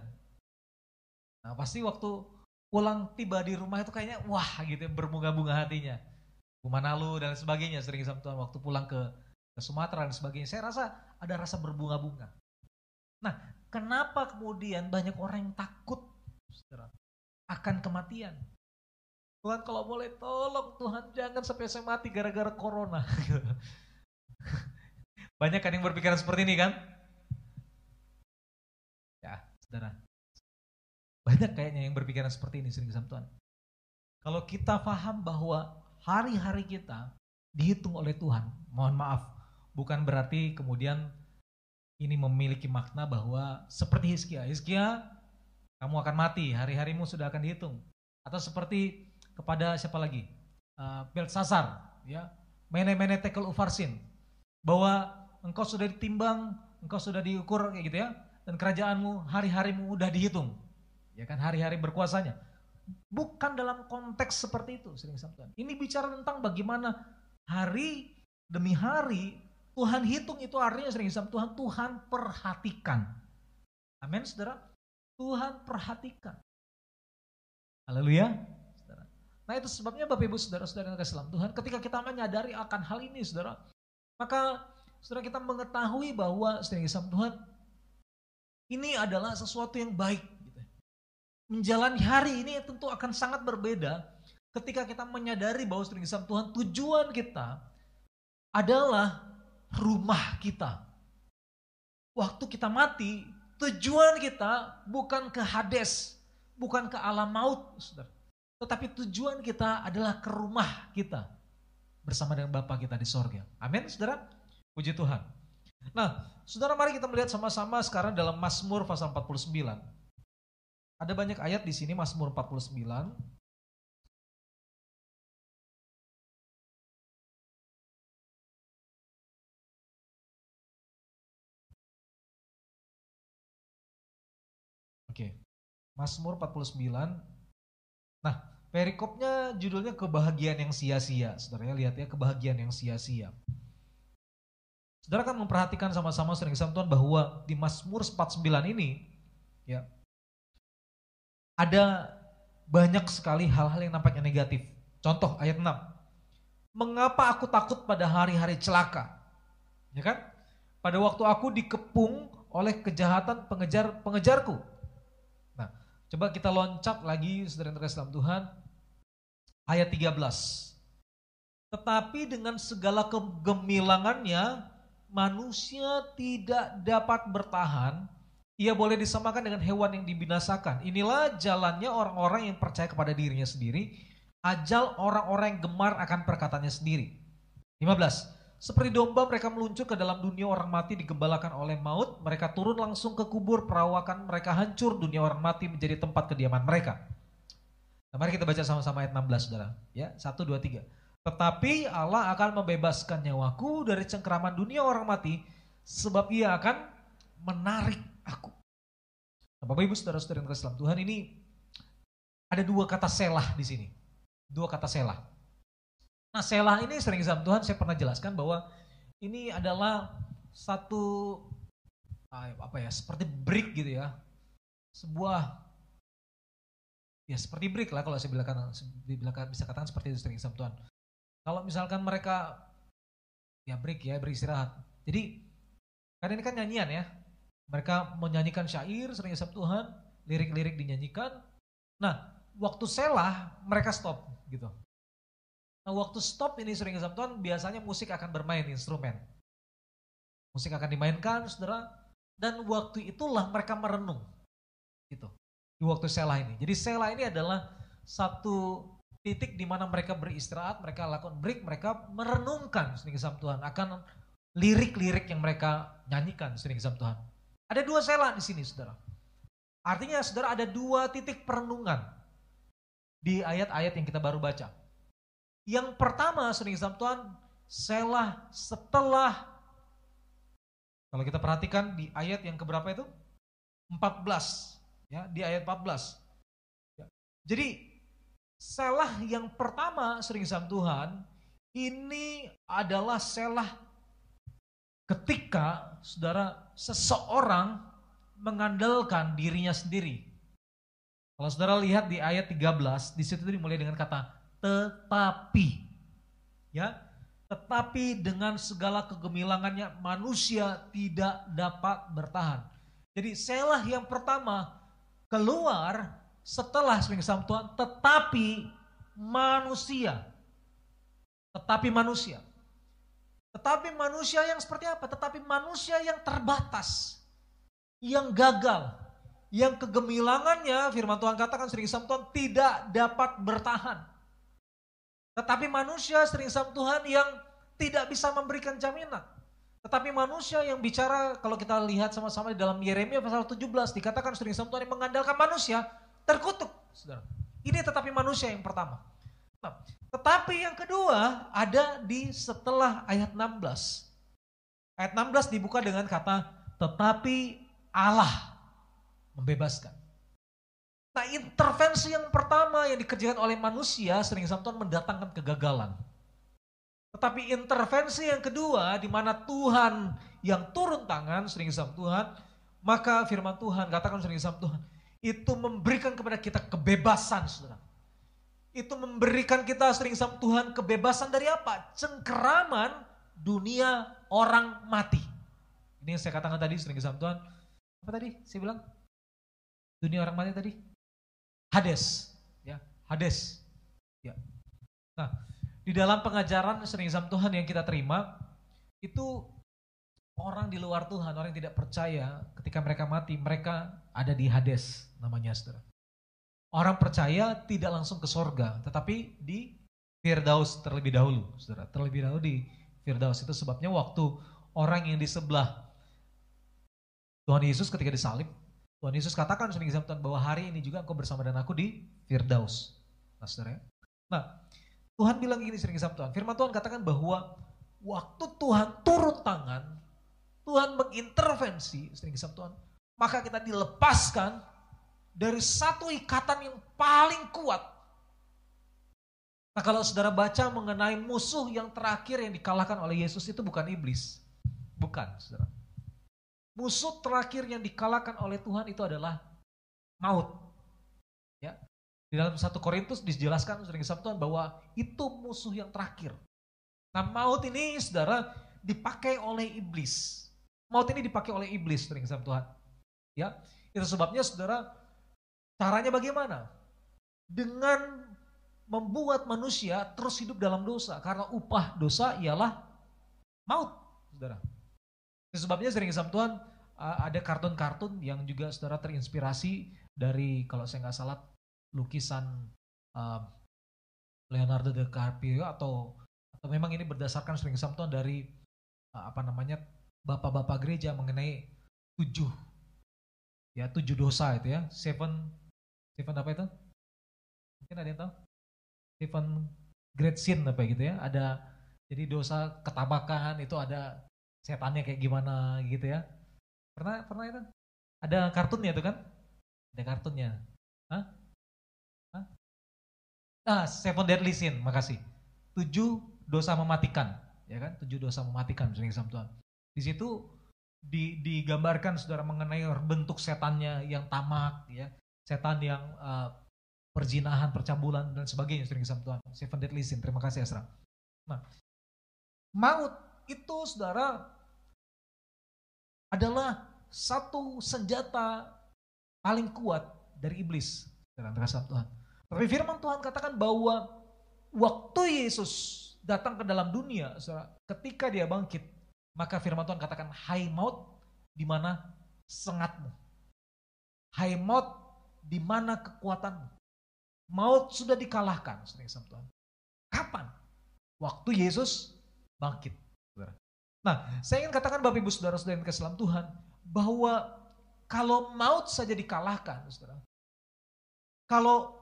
Nah pasti waktu pulang tiba di rumah itu kayaknya wah gitu ya, berbunga-bunga hatinya. Kumanalu dan sebagainya sering sama Tuhan, waktu pulang ke Sumatera dan sebagainya. Saya rasa ada rasa berbunga-bunga. Nah kenapa kemudian banyak orang yang takut akan kematian? Tuhan kalau boleh tolong Tuhan jangan sampai saya mati gara-gara corona. Banyak kan yang berpikiran seperti ini kan? Ya saudara, banyak kayaknya yang berpikiran seperti ini sering sama Tuhan. Kalau kita paham bahwa hari-hari kita dihitung oleh Tuhan, mohon maaf, bukan berarti kemudian ini memiliki makna bahwa seperti Hizkia, kamu akan mati, hari-harimu sudah akan dihitung. Atau seperti kepada siapa lagi? Belsasar, ya. Mene-mene tekel ufarsin. Bahwa engkau sudah ditimbang, engkau sudah diukur kayak gitu ya. Dan kerajaanmu, hari-harimu udah dihitung. Ya kan, hari-hari berkuasanya. Bukan dalam konteks seperti itu, sering Tuhan. Ini bicara tentang bagaimana hari demi hari Tuhan hitung, itu artinya sering Tuhan, Tuhan perhatikan. Amin, saudara. Tuhan perhatikan. Haleluya. Nah itu sebabnya Bapak Ibu saudara-saudara yang kasih dalam Tuhan, ketika kita menyadari akan hal ini saudara, maka saudara kita mengetahui bahwa saudara yang kasih Tuhan, ini adalah sesuatu yang baik. Menjalani hari ini tentu akan sangat berbeda ketika kita menyadari bahwa saudara yang kasih Tuhan, tujuan kita adalah rumah kita. Waktu kita mati, tujuan kita bukan ke Hades, bukan ke alam maut saudara. Tetapi tujuan kita adalah ke rumah kita bersama dengan Bapa kita di sorga. Amin, saudara. Puji Tuhan. Nah, saudara mari kita melihat sama-sama sekarang dalam Mazmur pasal 49. Ada banyak ayat di sini Mazmur 49. Oke. Mazmur 49. Nah, perikopnya judulnya kebahagiaan yang sia-sia. Saudara lihat ya, kebahagiaan yang sia-sia. Saudara kan memperhatikan sama-sama sering Tuhan bahwa di Mazmur 49 ini ya ada banyak sekali hal-hal yang nampaknya negatif. Contoh ayat 6. Mengapa aku takut pada hari-hari celaka? Ya kan? Pada waktu aku dikepung oleh kejahatan pengejar-pengejarku. Coba kita loncat lagi saudara yang terkasih dalam Tuhan. Ayat 13. Tetapi dengan segala kegemilangannya manusia tidak dapat bertahan. Ia boleh disamakan dengan hewan yang dibinasakan. Inilah jalannya orang-orang yang percaya kepada dirinya sendiri. Ajal orang-orang yang gemar akan perkataannya sendiri. 15. Seperti domba mereka meluncur ke dalam dunia orang mati digembalakan oleh maut. Mereka turun langsung ke kubur perawakan mereka hancur. Dunia orang mati menjadi tempat kediaman mereka. Nah, mari kita baca sama-sama ayat 16 saudara. Ya, 1, 2, 3. Tetapi Allah akan membebaskan nyawaku dari cengkeraman dunia orang mati. Sebab ia akan menarik aku. Nah, Bapak Ibu saudara-saudara yang terkasih dalam Tuhan, ini ada dua kata selah di sini. Dua kata selah. Nah selah ini sering sama Tuhan saya pernah jelaskan bahwa ini adalah satu seperti brick gitu ya, seperti brick lah kalau saya bisa katakan seperti itu sering sama Tuhan. Kalau misalkan mereka brick ya beristirahat, jadi karena ini kan nyanyian ya, mereka menyanyikan syair sering sama Tuhan, lirik-lirik dinyanyikan. Nah waktu selah mereka stop gitu. Nah, waktu stop ini sering sama Tuhan, biasanya musik akan bermain instrumen. Musik akan dimainkan, saudara. Dan waktu itulah mereka merenung. Gitu. Di waktu selah ini. Jadi selah ini adalah satu titik di mana mereka beristirahat, mereka lakukan break, mereka merenungkan sering sama Tuhan akan lirik-lirik yang mereka nyanyikan sering sama Tuhan. Ada dua selah di sini, saudara. Artinya, saudara, ada dua titik perenungan di ayat-ayat yang kita baru baca. Yang pertama, sering sama Tuhan, selah setelah, kalau kita perhatikan di ayat yang keberapa itu? 14, ya, di ayat 14. Ya. Jadi, selah yang pertama, sering sama Tuhan, ini adalah selah ketika, saudara, seseorang mengandalkan dirinya sendiri. Kalau saudara lihat di ayat 13, di situ dimulai dengan kata tetapi. Ya, tetapi dengan segala kegemilangannya manusia tidak dapat bertahan. Jadi Selah yang pertama keluar setelah Spring Sam Tuhan, tetapi manusia. Tetapi manusia yang seperti apa? Tetapi manusia yang terbatas, yang gagal, yang kegemilangannya firman Tuhan katakan Sering Sam Tuhan tidak dapat bertahan. Tetapi manusia Sering Sam Tuhan yang tidak bisa memberikan jaminan. Tetapi manusia yang bicara, kalau kita lihat sama-sama di dalam Yeremia pasal 17 dikatakan Sering Sam Tuhan yang mengandalkan manusia terkutuk, saudara. Ini tetapi manusia yang pertama. Tetapi yang kedua ada di setelah ayat 16. Ayat 16 dibuka dengan kata tetapi Allah membebaskan. Nah, intervensi yang pertama yang dikerjakan oleh manusia sering Samson mendatangkan kegagalan. Tetapi intervensi yang kedua di mana Tuhan yang turun tangan sering Samson Tuhan, maka firman Tuhan katakan sering Samson Tuhan itu memberikan kepada kita kebebasan, saudara. Itu memberikan kita sering sama Tuhan kebebasan dari apa? Cengkeraman dunia orang mati. Ini yang saya katakan tadi sering sama Tuhan. Apa tadi saya bilang? Dunia orang mati tadi? Hades. Ya, Hades. Ya. Nah, di dalam pengajaran sering sama Tuhan yang kita terima, itu orang di luar Tuhan, orang yang tidak percaya, ketika mereka mati, mereka ada di Hades namanya, saudara. Orang percaya tidak langsung ke sorga, tetapi di Firdaus terlebih dahulu, saudara. Terlebih dahulu di Firdaus. Itu sebabnya waktu orang yang di sebelah Tuhan Yesus ketika disalib, Tuhan Yesus katakan sering Tuhan bahwa hari ini juga engkau bersama dengan aku di Firdaus. Nah, saudara. Nah, Tuhan bilang gini sering Tuhan. Firman Tuhan katakan bahwa waktu Tuhan turun tangan, Tuhan mengintervensi sering Tuhan, maka kita dilepaskan dari satu ikatan yang paling kuat. Nah, kalau saudara baca mengenai musuh yang terakhir yang dikalahkan oleh Yesus itu bukan iblis. Bukan, saudara. Musuh terakhir yang dikalahkan oleh Tuhan itu adalah maut. Ya. Di dalam 1 Korintus dijelaskan sering Tuhan bahwa itu musuh yang terakhir. Nah, maut ini saudara dipakai oleh iblis. Maut ini dipakai oleh iblis sering Tuhan. Ya. Itu sebabnya saudara, caranya bagaimana? Dengan membuat manusia terus hidup dalam dosa. Karena upah dosa ialah maut, saudara. Sebabnya sering sama Tuhan ada kartun-kartun yang juga saudara terinspirasi dari, kalau saya nggak salah, lukisan Leonardo DiCaprio atau memang ini berdasarkan sering sama Tuhan dari bapak-bapak gereja mengenai tujuh dosa itu ya. Seven apa itu? Mungkin ada yang tahu? Seven great sin apa gitu ya. Ada, jadi dosa ketabakan itu ada setannya kayak gimana gitu ya. Pernah itu? Ada kartunnya itu kan? Ada kartunnya. Hah? Ah, Seven deadly sin, makasih. 7 dosa mematikan, ya kan? 7 dosa mematikan sering sama Tuhan. Di situ digambarkan saudara mengenai bentuk setannya yang tamak, ya. Setan yang perzinahan, percabulan dan sebagainya sering sama Tuhan. Seven deadly sin. Terima kasih Asra. Nah, maut itu saudara adalah satu senjata paling kuat dari iblis dalam terasa Tuhan. Tapi firman Tuhan katakan bahwa waktu Yesus datang ke dalam dunia, saudara, ketika dia bangkit, maka firman Tuhan katakan, hai maut, di mana sengatmu? Hai maut, di mana kekuatanmu? Maut sudah dikalahkan, sering sama Tuhan. Kapan? Waktu Yesus bangkit. Nah, saya ingin katakan Bapak Ibu saudara-saudara yang dikasih dalam Tuhan, bahwa kalau maut saja dikalahkan, saudara, kalau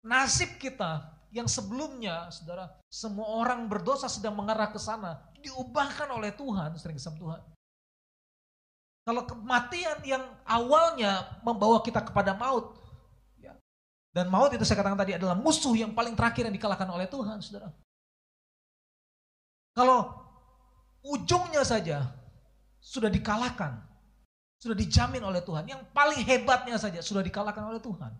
nasib kita yang sebelumnya, saudara, semua orang berdosa sedang mengarah ke sana, diubahkan oleh Tuhan, sering sama Tuhan. Kalau kematian yang awalnya membawa kita kepada maut, ya, dan maut itu saya katakan tadi adalah musuh yang paling terakhir yang dikalahkan oleh Tuhan, saudara. Kalau ujungnya saja sudah dikalahkan, Sudah dijamin oleh Tuhan. Yang paling hebatnya saja sudah dikalahkan oleh Tuhan.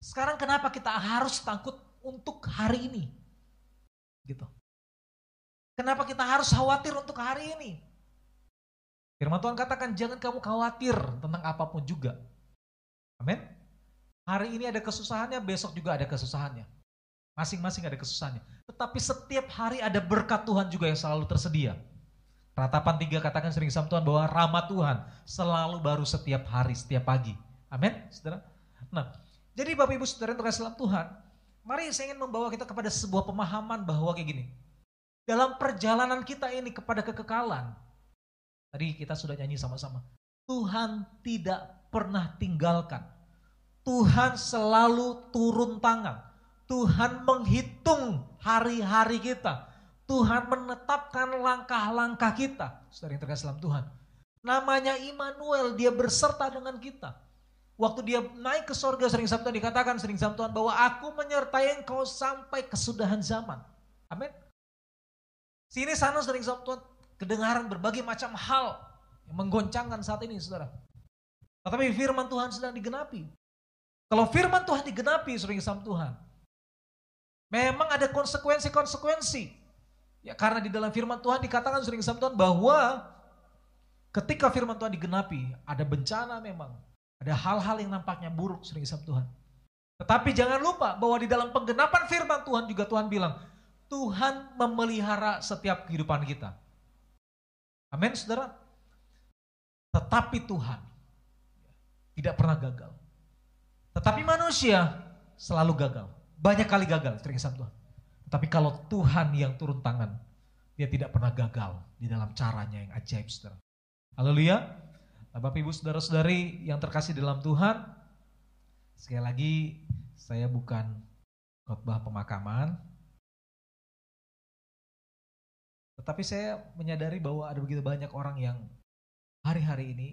Sekarang kenapa kita harus takut untuk hari ini? Gitu. Kenapa kita harus khawatir untuk hari ini? Firman Tuhan katakan, jangan kamu khawatir tentang apapun juga. Amin. Hari ini ada kesusahannya, besok juga ada kesusahannya. Masing-masing ada kesusahannya. Tetapi setiap hari ada berkat Tuhan juga yang selalu tersedia. Ratapan 3 katakan sering sama Tuhan bahwa rahmat Tuhan selalu baru setiap hari, setiap pagi. Amin, saudara. Nah, jadi Bapak Ibu saudara yang terkasih dalam Tuhan, mari saya ingin membawa kita kepada sebuah pemahaman bahwa kayak gini. Dalam perjalanan kita ini kepada kekekalan, tadi kita sudah nyanyi sama-sama. Tuhan tidak pernah tinggalkan. Tuhan selalu turun tangan. Tuhan menghitung hari-hari kita. Tuhan menetapkan langkah-langkah kita. Saudara yang terkasih dalam Tuhan. Namanya Immanuel, dia berserta dengan kita. Waktu dia naik ke sorga, sering sabda dikatakan sering sabda Tuhan bahwa aku menyertai engkau sampai kesudahan zaman. Amin. Sini sana sering sabda Tuhan. Kedengaran berbagai macam hal yang menggoncangkan saat ini, saudara. Tetapi firman Tuhan sedang digenapi. Kalau firman Tuhan digenapi, sering sama Tuhan, memang ada konsekuensi-konsekuensi. Ya, karena di dalam firman Tuhan dikatakan sering sama Tuhan bahwa ketika firman Tuhan digenapi, ada bencana memang. Ada hal-hal yang nampaknya buruk, sering sama Tuhan. Tetapi jangan lupa bahwa di dalam penggenapan firman Tuhan juga Tuhan bilang, Tuhan memelihara setiap kehidupan kita. Amin, saudara. Tetapi Tuhan tidak pernah gagal. Tetapi manusia selalu gagal. Banyak kali gagal, sering-sering Tuhan. Tetapi kalau Tuhan yang turun tangan, dia tidak pernah gagal di dalam caranya yang ajaib, saudara. Haleluya. Nah, Bapak Ibu saudara-saudari yang terkasih dalam Tuhan, sekali lagi saya bukan khotbah pemakaman. Tetapi saya menyadari bahwa ada begitu banyak orang yang hari-hari ini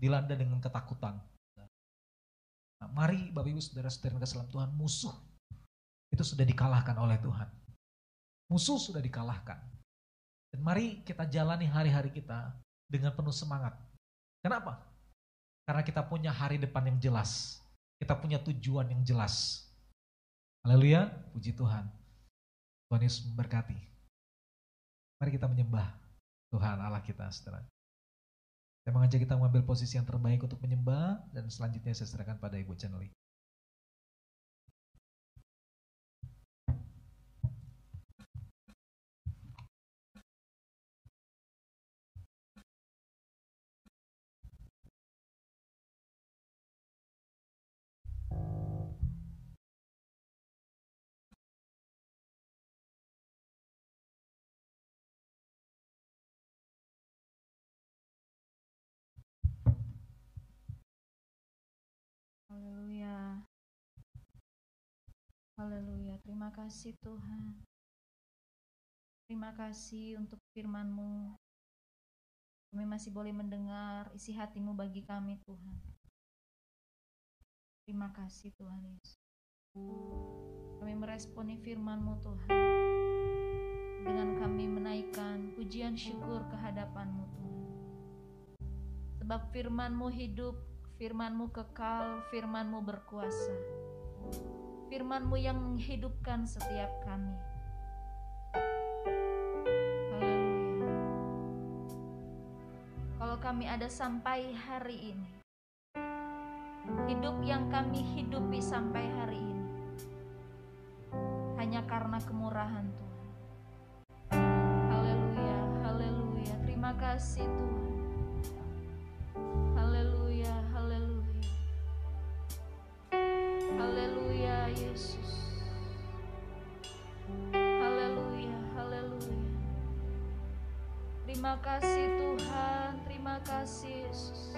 dilanda dengan ketakutan. Nah, mari Bapak Ibu saudara-saudara yang kasih Tuhan, musuh itu sudah dikalahkan oleh Tuhan. Musuh sudah dikalahkan. Dan mari kita jalani hari-hari kita dengan penuh semangat. Kenapa? Karena kita punya hari depan yang jelas. Kita punya tujuan yang jelas. Haleluya, puji Tuhan. Tuhan Yesus memberkati. Mari kita menyembah Tuhan Allah kita, saudara. Saya mengajak kita mengambil posisi yang terbaik untuk menyembah, dan selanjutnya saya serahkan pada Ibu Channelie. Haleluya. Haleluya. Terima kasih Tuhan. Terima kasih untuk firman-Mu. Kami masih boleh mendengar isi hati-Mu bagi kami Tuhan. Terima kasih Tuhan Yesus. Kami meresponi firman-Mu Tuhan. Dengan kami menaikkan pujian syukur kehadapan-Mu Tuhan. Sebab firman-Mu hidup, firman-Mu kekal, firman-Mu berkuasa. Firman-Mu yang menghidupkan setiap kami. Haleluya. Kalau kami ada sampai hari ini, hidup yang kami hidupi sampai hari ini hanya karena kemurahan Tuhan. Haleluya, haleluya. Terima kasih Tuhan. Haleluya, haleluya. Haleluya Yesus. Haleluya, haleluya. Terima kasih Tuhan, terima kasih Yesus.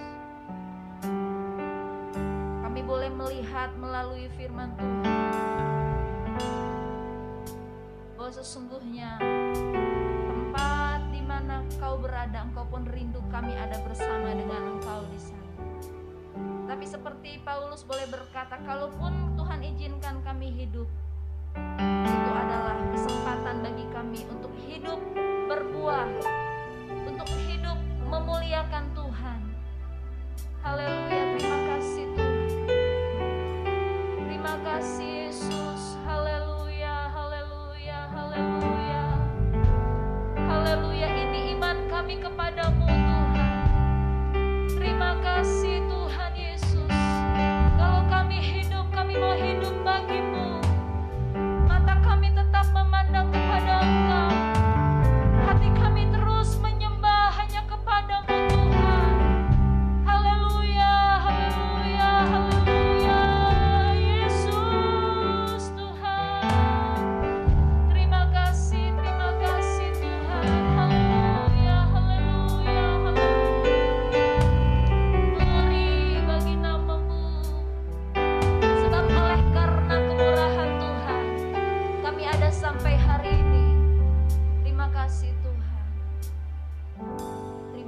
Kami boleh melihat melalui firman Tuhan bahwa sesungguhnya Engkau berada, Engkau pun rindu kami ada bersama dengan Engkau di sana. Tapi seperti Paulus boleh berkata, kalaupun Tuhan izinkan kami hidup, itu adalah kesempatan bagi kami untuk hidup berbuah, untuk hidup memuliakan Tuhan,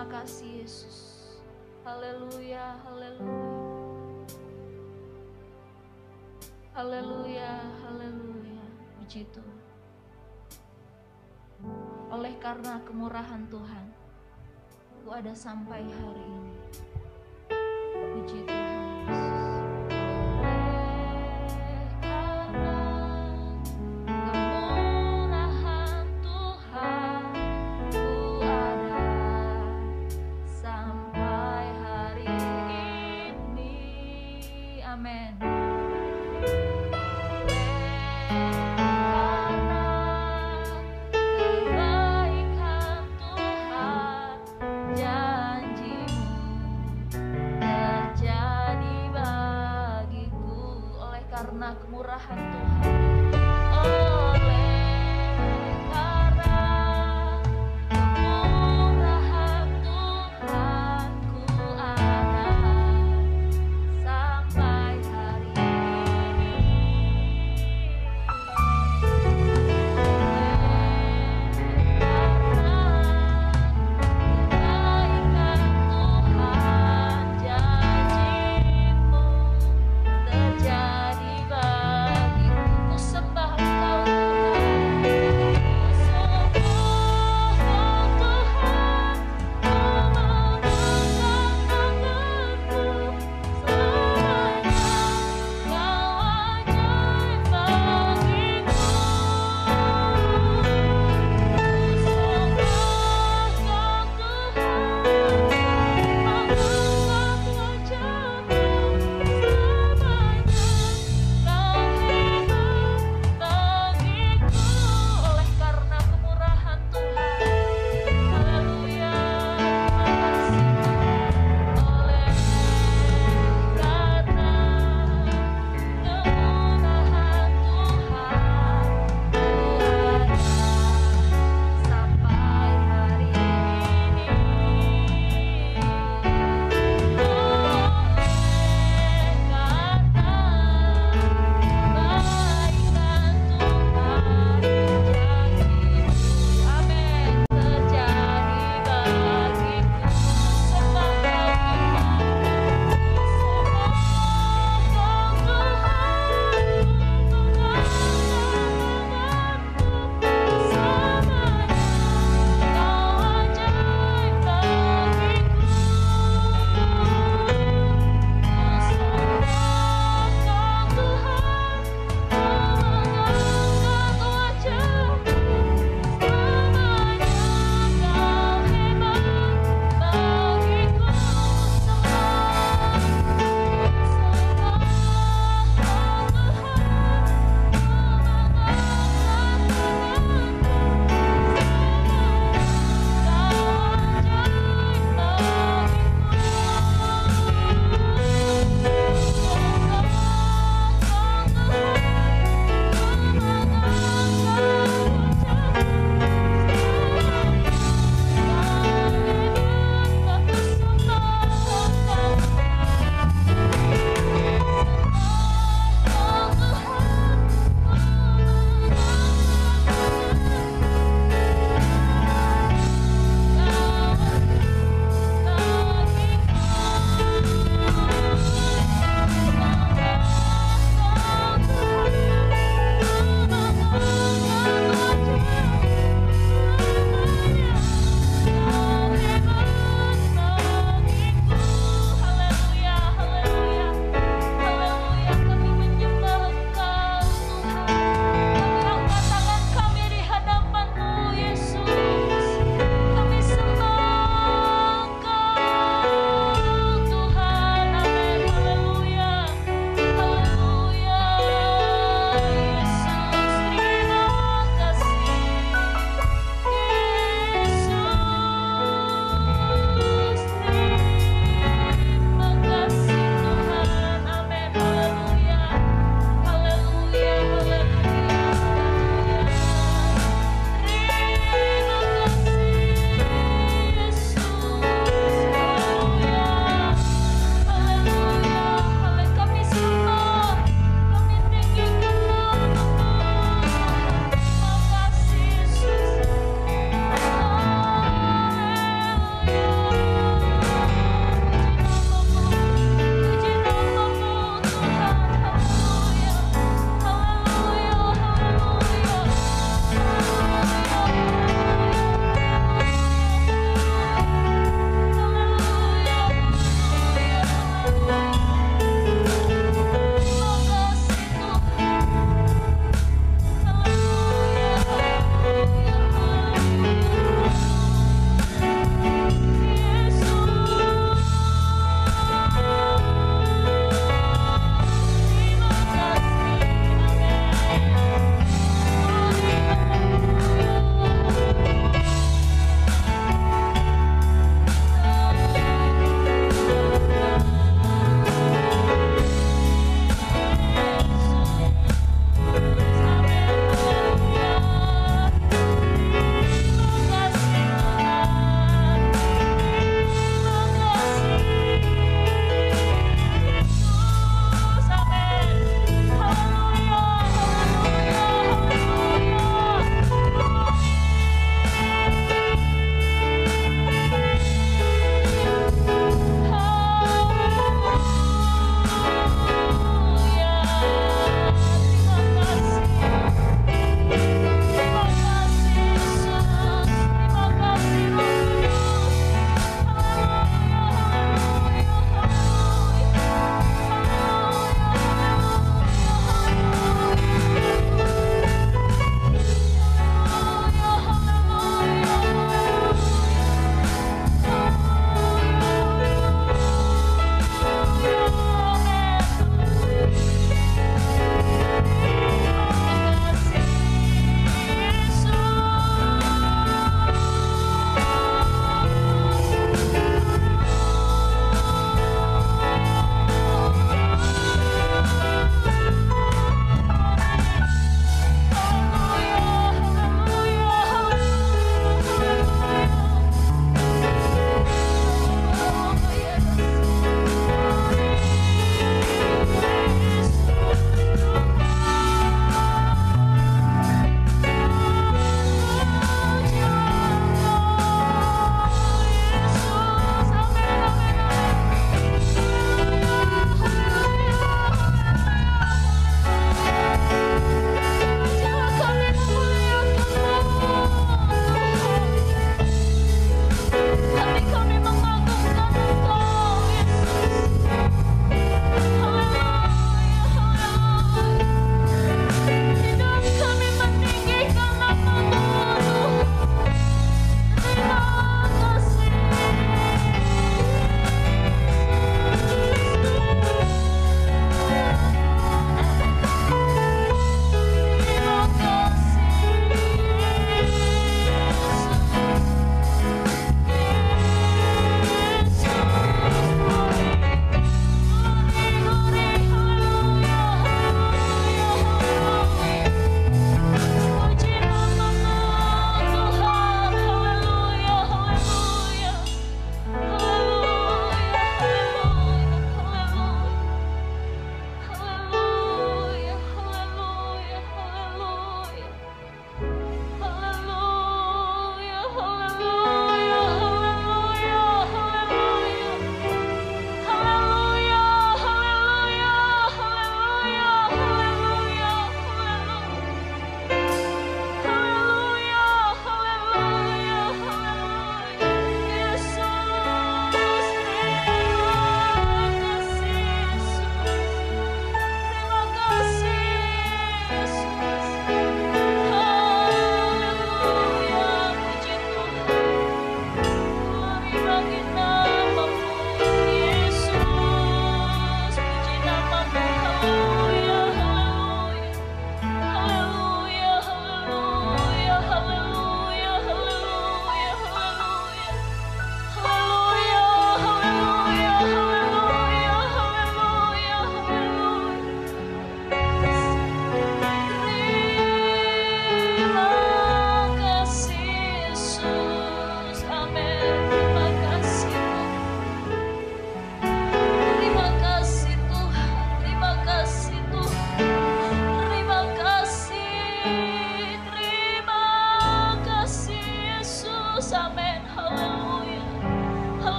Terima kasih Yesus. Haleluya, haleluya. Haleluya, haleluya. Puji Tuhan. Oleh karena kemurahan Tuhan, aku ada sampai hari ini. Puji Tuhan Yesus.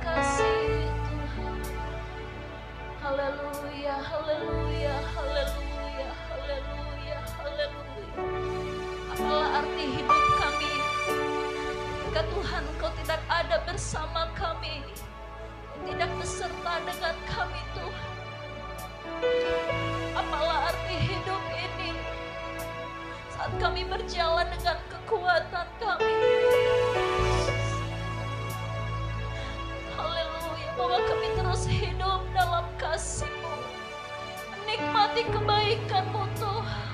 kasih Tuhan. Haleluya, haleluya, haleluya, haleluya, haleluya. Apalah arti hidup kami jika Tuhan Kau tidak ada bersama kami, tidak beserta dengan kami Tuhan. Apalah arti hidup ini saat kami berjalan dengan kekuatan kami. Haleluya, bahwa kami terus hidup dalam kasih-Mu, menikmati kebaikan-Mu Tuhan.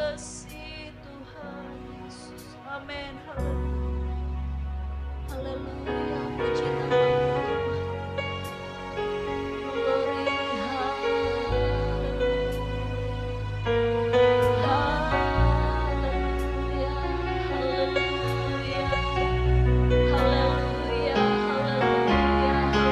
kasih Tuhan Yesus. Amin. Haleluya. Puji nama Tuhan. Glory. Haleluya. Haleluya. Haleluya. Haleluya. Haleluya.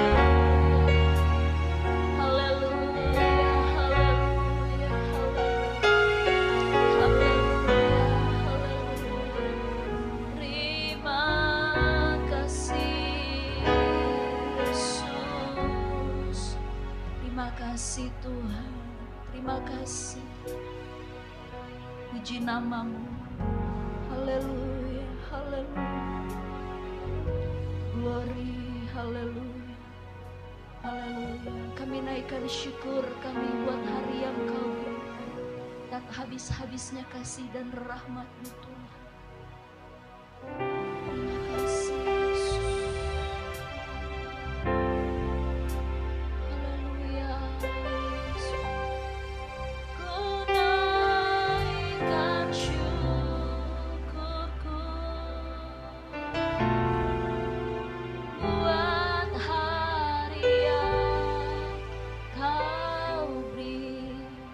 Terima kasih Tuhan, terima kasih. Puji namamu. Haleluya, haleluya. Glory, haleluya, haleluya. Kami naikkan syukur kami buat hari yang kau berikan, tak habis-habisnya kasih dan rahmatmu Tuhan. Terima kasih Yesus. Tak habis-habis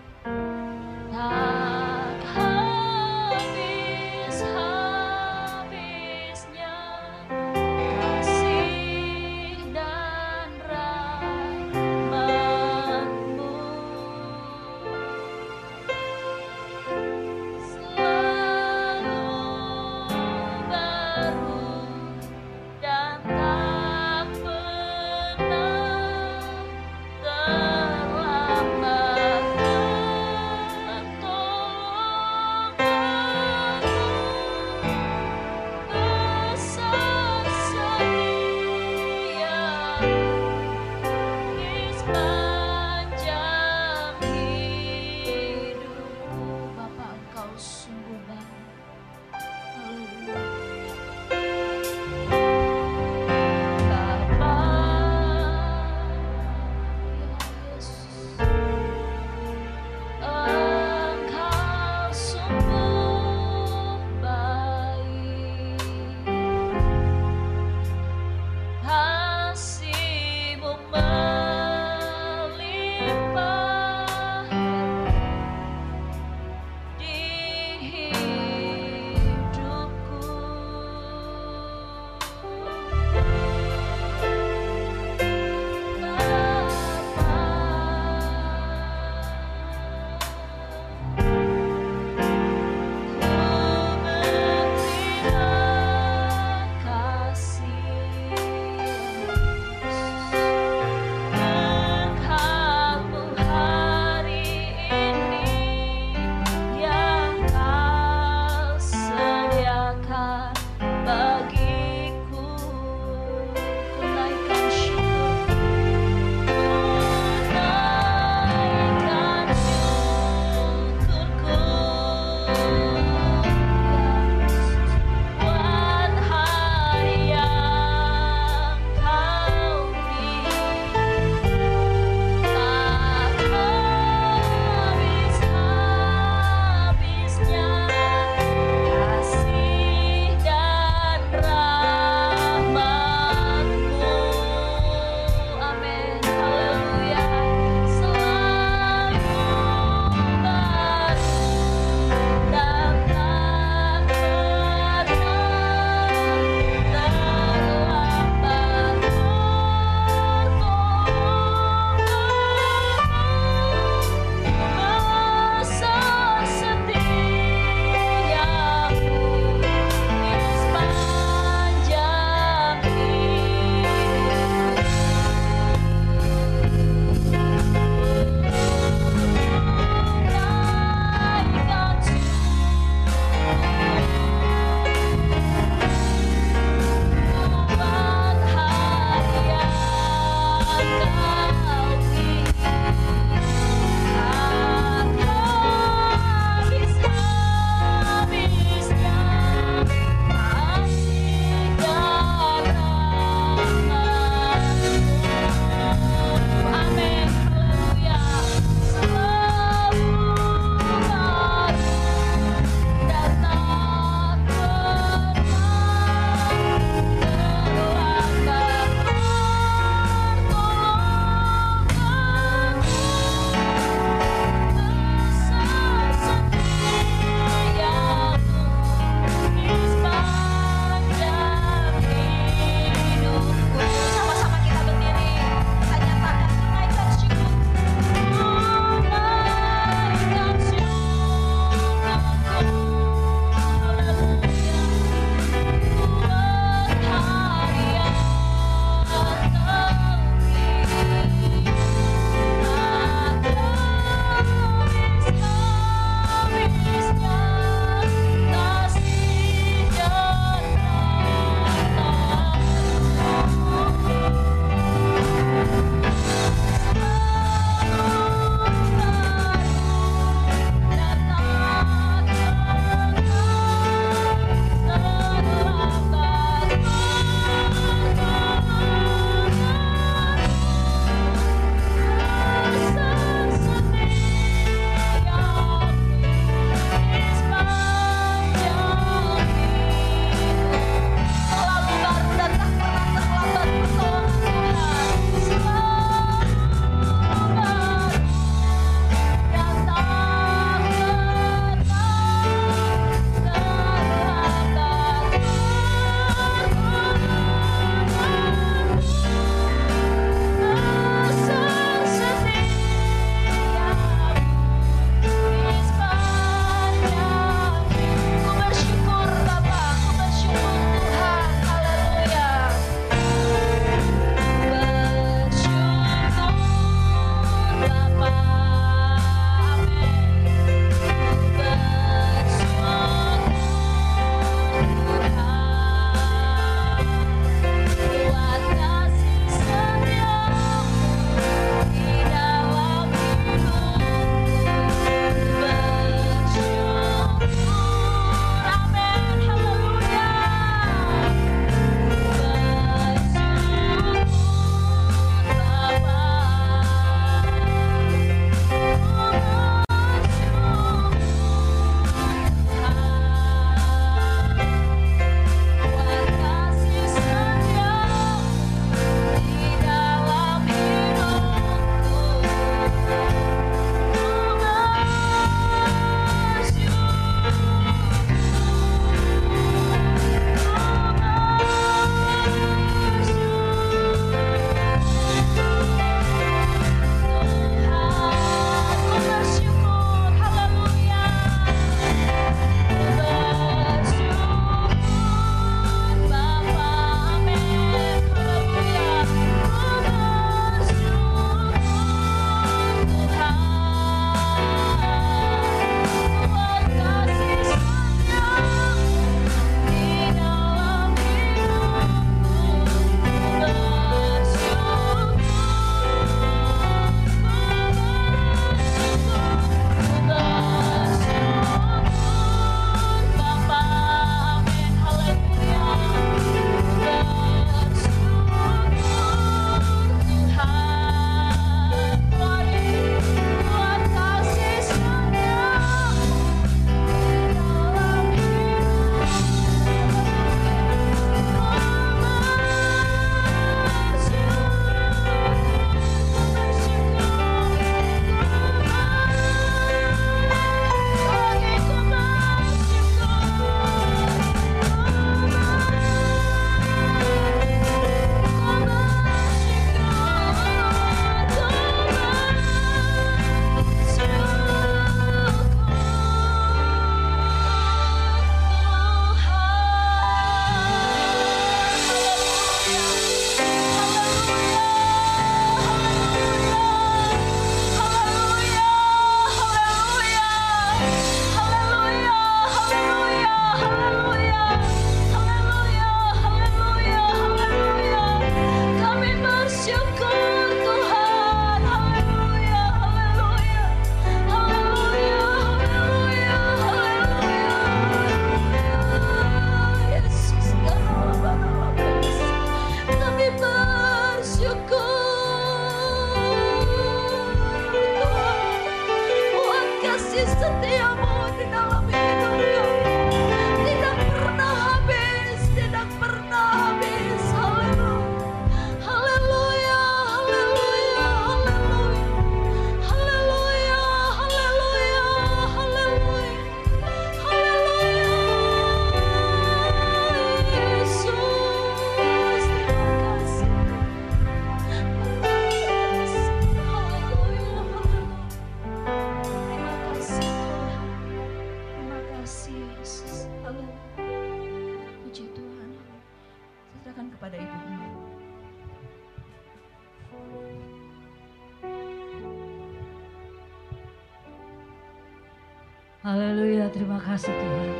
Haleluya, terima kasih Tuhan.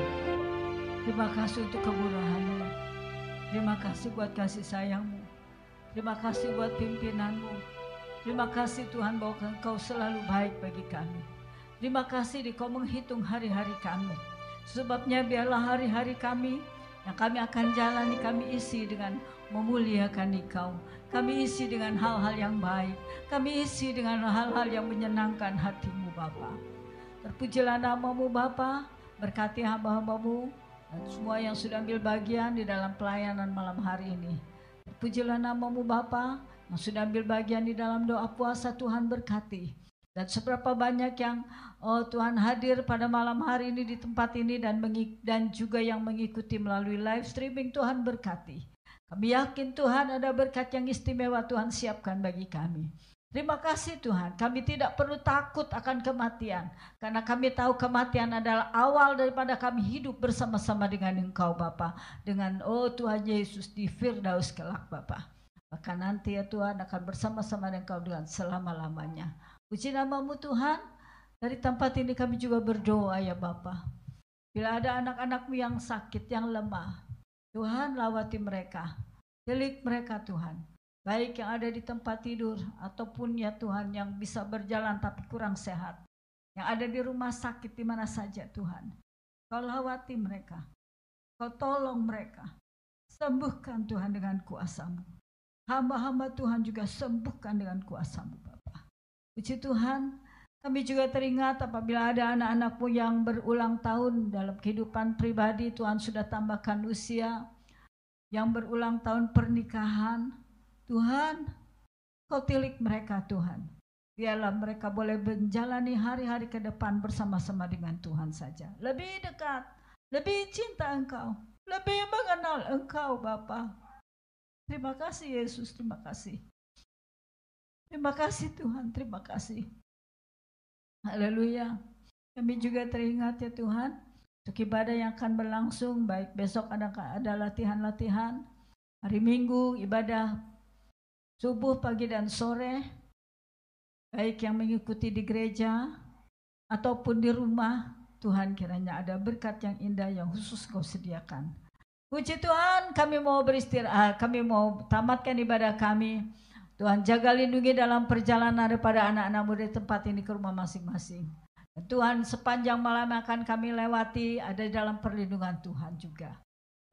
Terima kasih untuk kemurahan-Mu. Terima kasih buat kasih sayang-Mu. Terima kasih buat pimpinan-Mu. Terima kasih Tuhan bahwa Engkau selalu baik bagi kami. Terima kasih Engkau menghitung hari-hari kami. Sebabnya biarlah hari-hari kami yang kami akan jalani, kami isi dengan memuliakan Engkau. Kami isi dengan hal-hal yang baik. Kami isi dengan hal-hal yang menyenangkan hati-Mu Bapa. Terpujilah nama-Mu Bapa. Berkati hamba-hamba-Mu dan semua yang sudah ambil bagian di dalam pelayanan malam hari ini. Terpujilah nama-Mu Bapa yang sudah ambil bagian di dalam doa puasa, Tuhan berkati. Dan seberapa banyak yang Tuhan hadir pada malam hari ini di tempat ini dan juga yang mengikuti melalui live streaming, Tuhan berkati. Kami yakin Tuhan ada berkat yang istimewa Tuhan siapkan bagi kami. Terima kasih Tuhan, kami tidak perlu takut akan kematian. Karena kami tahu kematian adalah awal daripada kami hidup bersama-sama dengan Engkau Bapa. Dengan Tuhan Yesus di Firdaus kelak Bapa. Maka nanti ya Tuhan akan bersama-sama dengan Engkau dengan selama-lamanya. Puji nama-Mu Tuhan. Dari tempat ini kami juga berdoa ya Bapa. Bila ada anak-anak-Mu yang sakit, yang lemah, Tuhan lawati mereka. Celik mereka Tuhan. Baik yang ada di tempat tidur ataupun ya Tuhan yang bisa berjalan tapi kurang sehat. Yang ada di rumah sakit di mana saja Tuhan. Kau lawati mereka. Kau tolong mereka. Sembuhkan Tuhan dengan kuasa-Mu. Hamba-hamba Tuhan juga sembuhkan dengan kuasa-Mu Bapa. Puji Tuhan, kami juga teringat apabila ada anak-anak-Mu yang berulang tahun dalam kehidupan pribadi, Tuhan sudah tambahkan usia, yang berulang tahun pernikahan, Tuhan, Kau tilik mereka Tuhan. Biarlah mereka boleh menjalani hari-hari ke depan bersama-sama dengan Tuhan saja. Lebih dekat, lebih cinta Engkau, lebih mengenal Engkau Bapa. Terima kasih Yesus, terima kasih. Terima kasih Tuhan, terima kasih. Haleluya. Kami juga teringat ya Tuhan, untuk ibadah yang akan berlangsung, baik besok ada latihan-latihan, hari Minggu, ibadah subuh, pagi, dan sore, baik yang mengikuti di gereja, ataupun di rumah, Tuhan kiranya ada berkat yang indah yang khusus Kau sediakan. Puji Tuhan, kami mau beristirahat, kami mau tamatkan ibadah kami. Tuhan jaga lindungi dalam perjalanan daripada anak-anak-Mu di tempat ini ke rumah masing-masing. Tuhan sepanjang malam akan kami lewati ada dalam perlindungan Tuhan juga.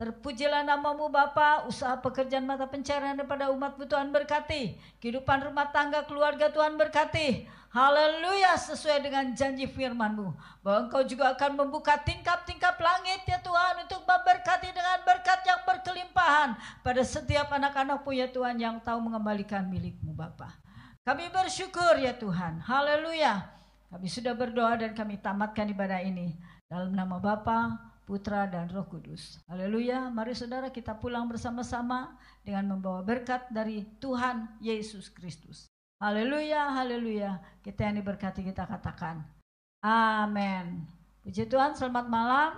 Terpujilah nama-Mu Bapa, usaha pekerjaan mata pencarian daripada umat-Mu Tuhan berkati. Kehidupan rumah tangga keluarga Tuhan berkati. Haleluya, sesuai dengan janji firman-Mu. Bahwa Engkau juga akan membuka tingkap-tingkap langit ya Tuhan untuk memberkati dengan berkat yang berkelimpahan pada setiap anak-anak-Mu ya Tuhan yang tahu mengembalikan milik-Mu Bapa. Kami bersyukur ya Tuhan. Haleluya. Kami sudah berdoa dan kami tamatkan ibadah ini dalam nama Bapa, Putra dan Roh Kudus. Haleluya, mari saudara kita pulang bersama-sama dengan membawa berkat dari Tuhan Yesus Kristus. Haleluya, haleluya. Kita yang diberkati kita katakan amin. Puji Tuhan, selamat malam.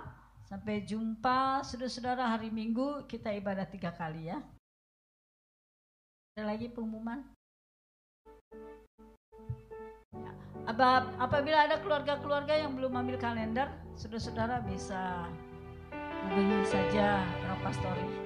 Sampai jumpa saudara-saudara, hari Minggu kita ibadah 3 kali ya. Ada lagi pengumuman? Apabila ada keluarga-keluarga yang belum ambil kalender, saudara-saudara bisa hubungi saja Ropastory.